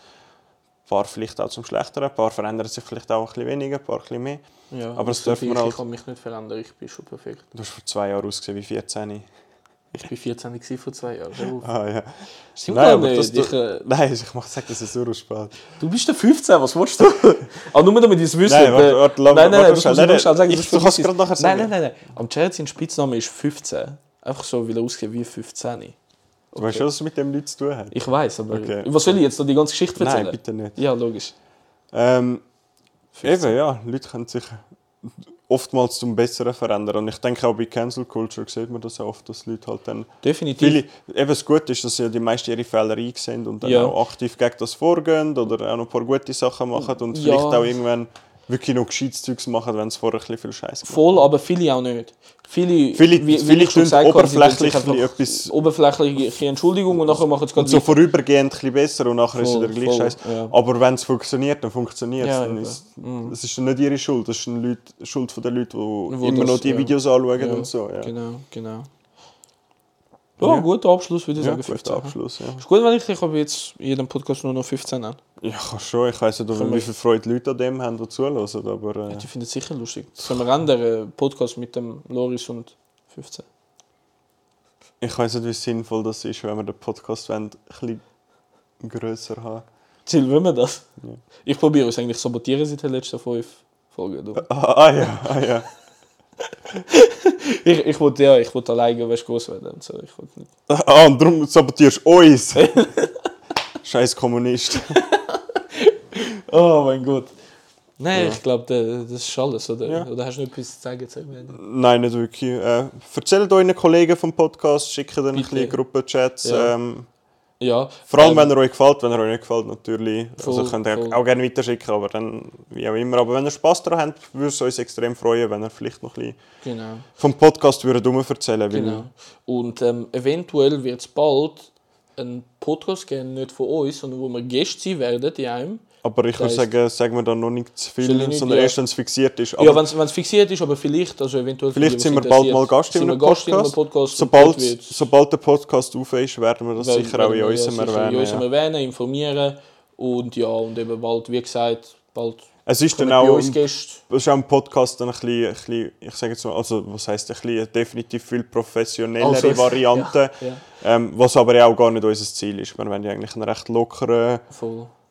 Ein paar vielleicht auch zum Schlechteren, ein paar verändern sich vielleicht auch ein bisschen weniger, ein paar ein bisschen mehr. Ja, aber das dürfen wir halt... Ich kann mich nicht verändern, ich bin schon perfekt. Du hast vor zwei Jahren ausgesehen wie vierzehn. Ich war vierzehn vor zwei Jahren. Ah ja. Stimmt nein, aber das, ich, du, nein, ich mache sagen, das ist so spät. Du bist der fünfzehn, was willst du? Ah, nur damit ich es wüsste. Nein, warte, warte, nein, nein, nein, das muss ich noch schnell sagen. Ich, du kannst es gerade nachher sagen. Nein, nein, nein, nein. Am Chat sein Spitzname ist fünfzehn. Einfach so, weil er ausgesehen wie fünfzehn. Okay. Du weißt schon, was es mit dem nichts zu tun hat. Ich weiß, aber okay. Was soll ich jetzt noch die ganze Geschichte erzählen? Nein, bitte nicht. Ja, logisch. Ähm, eben, ja, Leute können sich oftmals zum Besseren verändern. Und ich denke, auch bei Cancel Culture sieht man das oft, dass Leute halt dann... Definitiv. Viele, eben das Gute ist, dass ja die meisten ihre Fehler einsehen und dann ja. auch aktiv gegen das vorgehen oder auch noch ein paar gute Sachen machen und ja. vielleicht auch irgendwann... wirklich noch gescheites Zeugs machen, wenn es vorher ein bisschen viel Scheiß gibt. Voll, aber viele auch nicht. Viele, viele, wie, viele tun oberflächlich etwas... Oberflächliche Entschuldigung und nachher machen es ganz... so vorübergehend ein bisschen besser und nachher voll, ist es der gleiche Scheiß. Ja. Aber wenn es funktioniert, dann funktioniert es. Ja, ja. Es mhm. ist nicht ihre Schuld, das ist eine Leute, Schuld von den Leuten, die Wo immer das, noch die ja. Videos anschauen ja. und so. Ja. Genau, genau. Ja, ja. guter Abschluss, würde ich ja, sagen. fünfzehn. Abschluss, ja. Ist gut, wenn ich dich aber jetzt in jedem Podcast nur noch fünfzehn nenne. Ja, schon. Ich weiss nicht, wie viel Freude Leute an dem haben, die zuhören. Aber, äh... ja, die finden es sicher lustig. Das können wir ändern. Podcast mit dem Loris und fünfzehn. Ich weiss nicht, wie sinnvoll das ist, wenn wir den Podcast wollen, ein bisschen grösser haben. Ziel, wollen wir das? Ja. Ich probiere es eigentlich sabotieren seit den letzten fünf Folgen. Ah, ah ja, ah ja. ich ich wollte ja, ich wollte alleine, weißt, groß werden und so. Ich wollte nicht. Ah, und darum sabotierst du uns. Scheiß Kommunist. Oh mein Gott. Nein, ja. ich glaube, das ist alles, oder? Ja. Oder hast du noch etwas zu sagen? Nein, nicht wirklich. Äh, erzählt euren Kollegen vom Podcast, schickt dann ein bisschen Gruppenchats. Ja. Ähm, ja. Vor allem, ähm, wenn er euch gefällt. Wenn er euch nicht gefällt, natürlich. Voll, also könnt ihr voll. auch gerne weiterschicken, aber dann wie auch immer. Aber wenn ihr Spass daran habt, würde es uns extrem freuen, wenn ihr vielleicht noch ein bisschen genau. vom Podcast herumverzählen würdet. Genau. Und ähm, eventuell wird es bald einen Podcast geben, nicht von uns, sondern wo wir Gäste sein werden in einem. Aber ich das würde sagen, sagen wir da noch nicht zu viel, nicht, sondern ja. erst, wenn es fixiert ist. Aber ja, wenn es fixiert ist, aber vielleicht, also eventuell... Vielleicht sind wir bald mal Gast in einem Podcast. In einem Podcast sobald, sobald der Podcast auf ist, werden wir das werden, sicher auch in unserem ja, erwähnen. In unserem ja. erwähnen, informieren und ja, und eben bald, wie gesagt, bald... Es ist dann auch im, es ist auch im Podcast dann ein bisschen, ein bisschen, ich sage jetzt mal, also was heisst ein bisschen, definitiv viel professionellere also, Variante, ja, ja. Ähm, was aber ja auch gar nicht unser Ziel ist. Wir wollen ja eigentlich einen recht lockeren,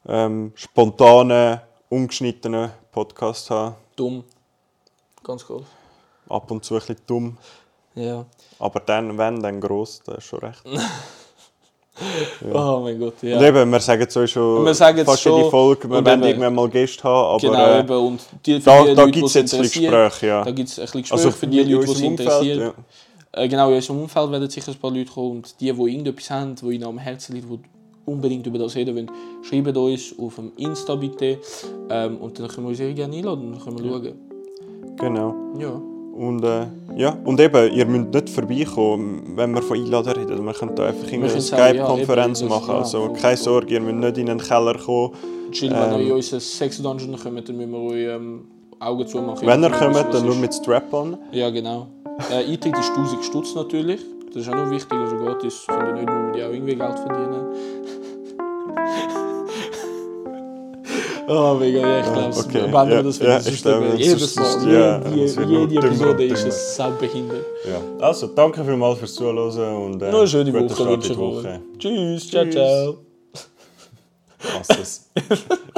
ähm, spontanen, ungeschnittenen Podcast haben. Dumm. Ganz cool. Ab und zu ein bisschen dumm. Ja. Aber dann, wenn, dann gross, das ist schon recht. Ja. Oh mein Gott, ja. Und eben, wir sagen es euch schon wir sagen fast schon, in die Folge, wir werden irgendwann mal Gäste haben, aber genau, äh, und die, da, da gibt es jetzt ein bisschen Gespräche. Ja. Da gibt es ein bisschen Gespräche also für die Leute, die es interessiert. Ja. Äh, genau, in unserem Umfeld werden sicher ein paar Leute kommen und die, die irgendetwas haben, die ihnen am Herzen liegt, die unbedingt über das reden wollen, schreibt uns auf dem Insta bitte ähm, und dann können wir uns sehr gerne einladen und dann können wir ja. schauen. Genau. Ja. Und, äh, ja. und eben, ihr müsst nicht vorbeikommen, wenn wir von Einladen reden. Wir können da einfach in eine Skype-Konferenz ja, machen. Also ja, keine Sorge, ihr müsst nicht in einen Keller kommen. Chill, ähm, wenn ihr in unseren Sex-Dungeon kommt, dann müssen wir eure ähm, Augen zumachen. Wenn ihr kommt, dann nur mit Strap-on. Ja, genau. Äh, Eintritt ist tausend Stutz natürlich. Das ist auch noch wichtig, also gratis. Von den Leuten müssen wir auch irgendwie Geld verdienen. Oh mega, ja, ich glaube, es okay. ja, wir das ja, ich glaube, jedes Mal, ist, ja, jede, jede Episode ist es saubehindert. Ja. Also, danke vielmals fürs Zuhören und äh, eine schöne Woche, Woche. Woche. Tschüss, Tschüss, ciao, ciao. Was ist das?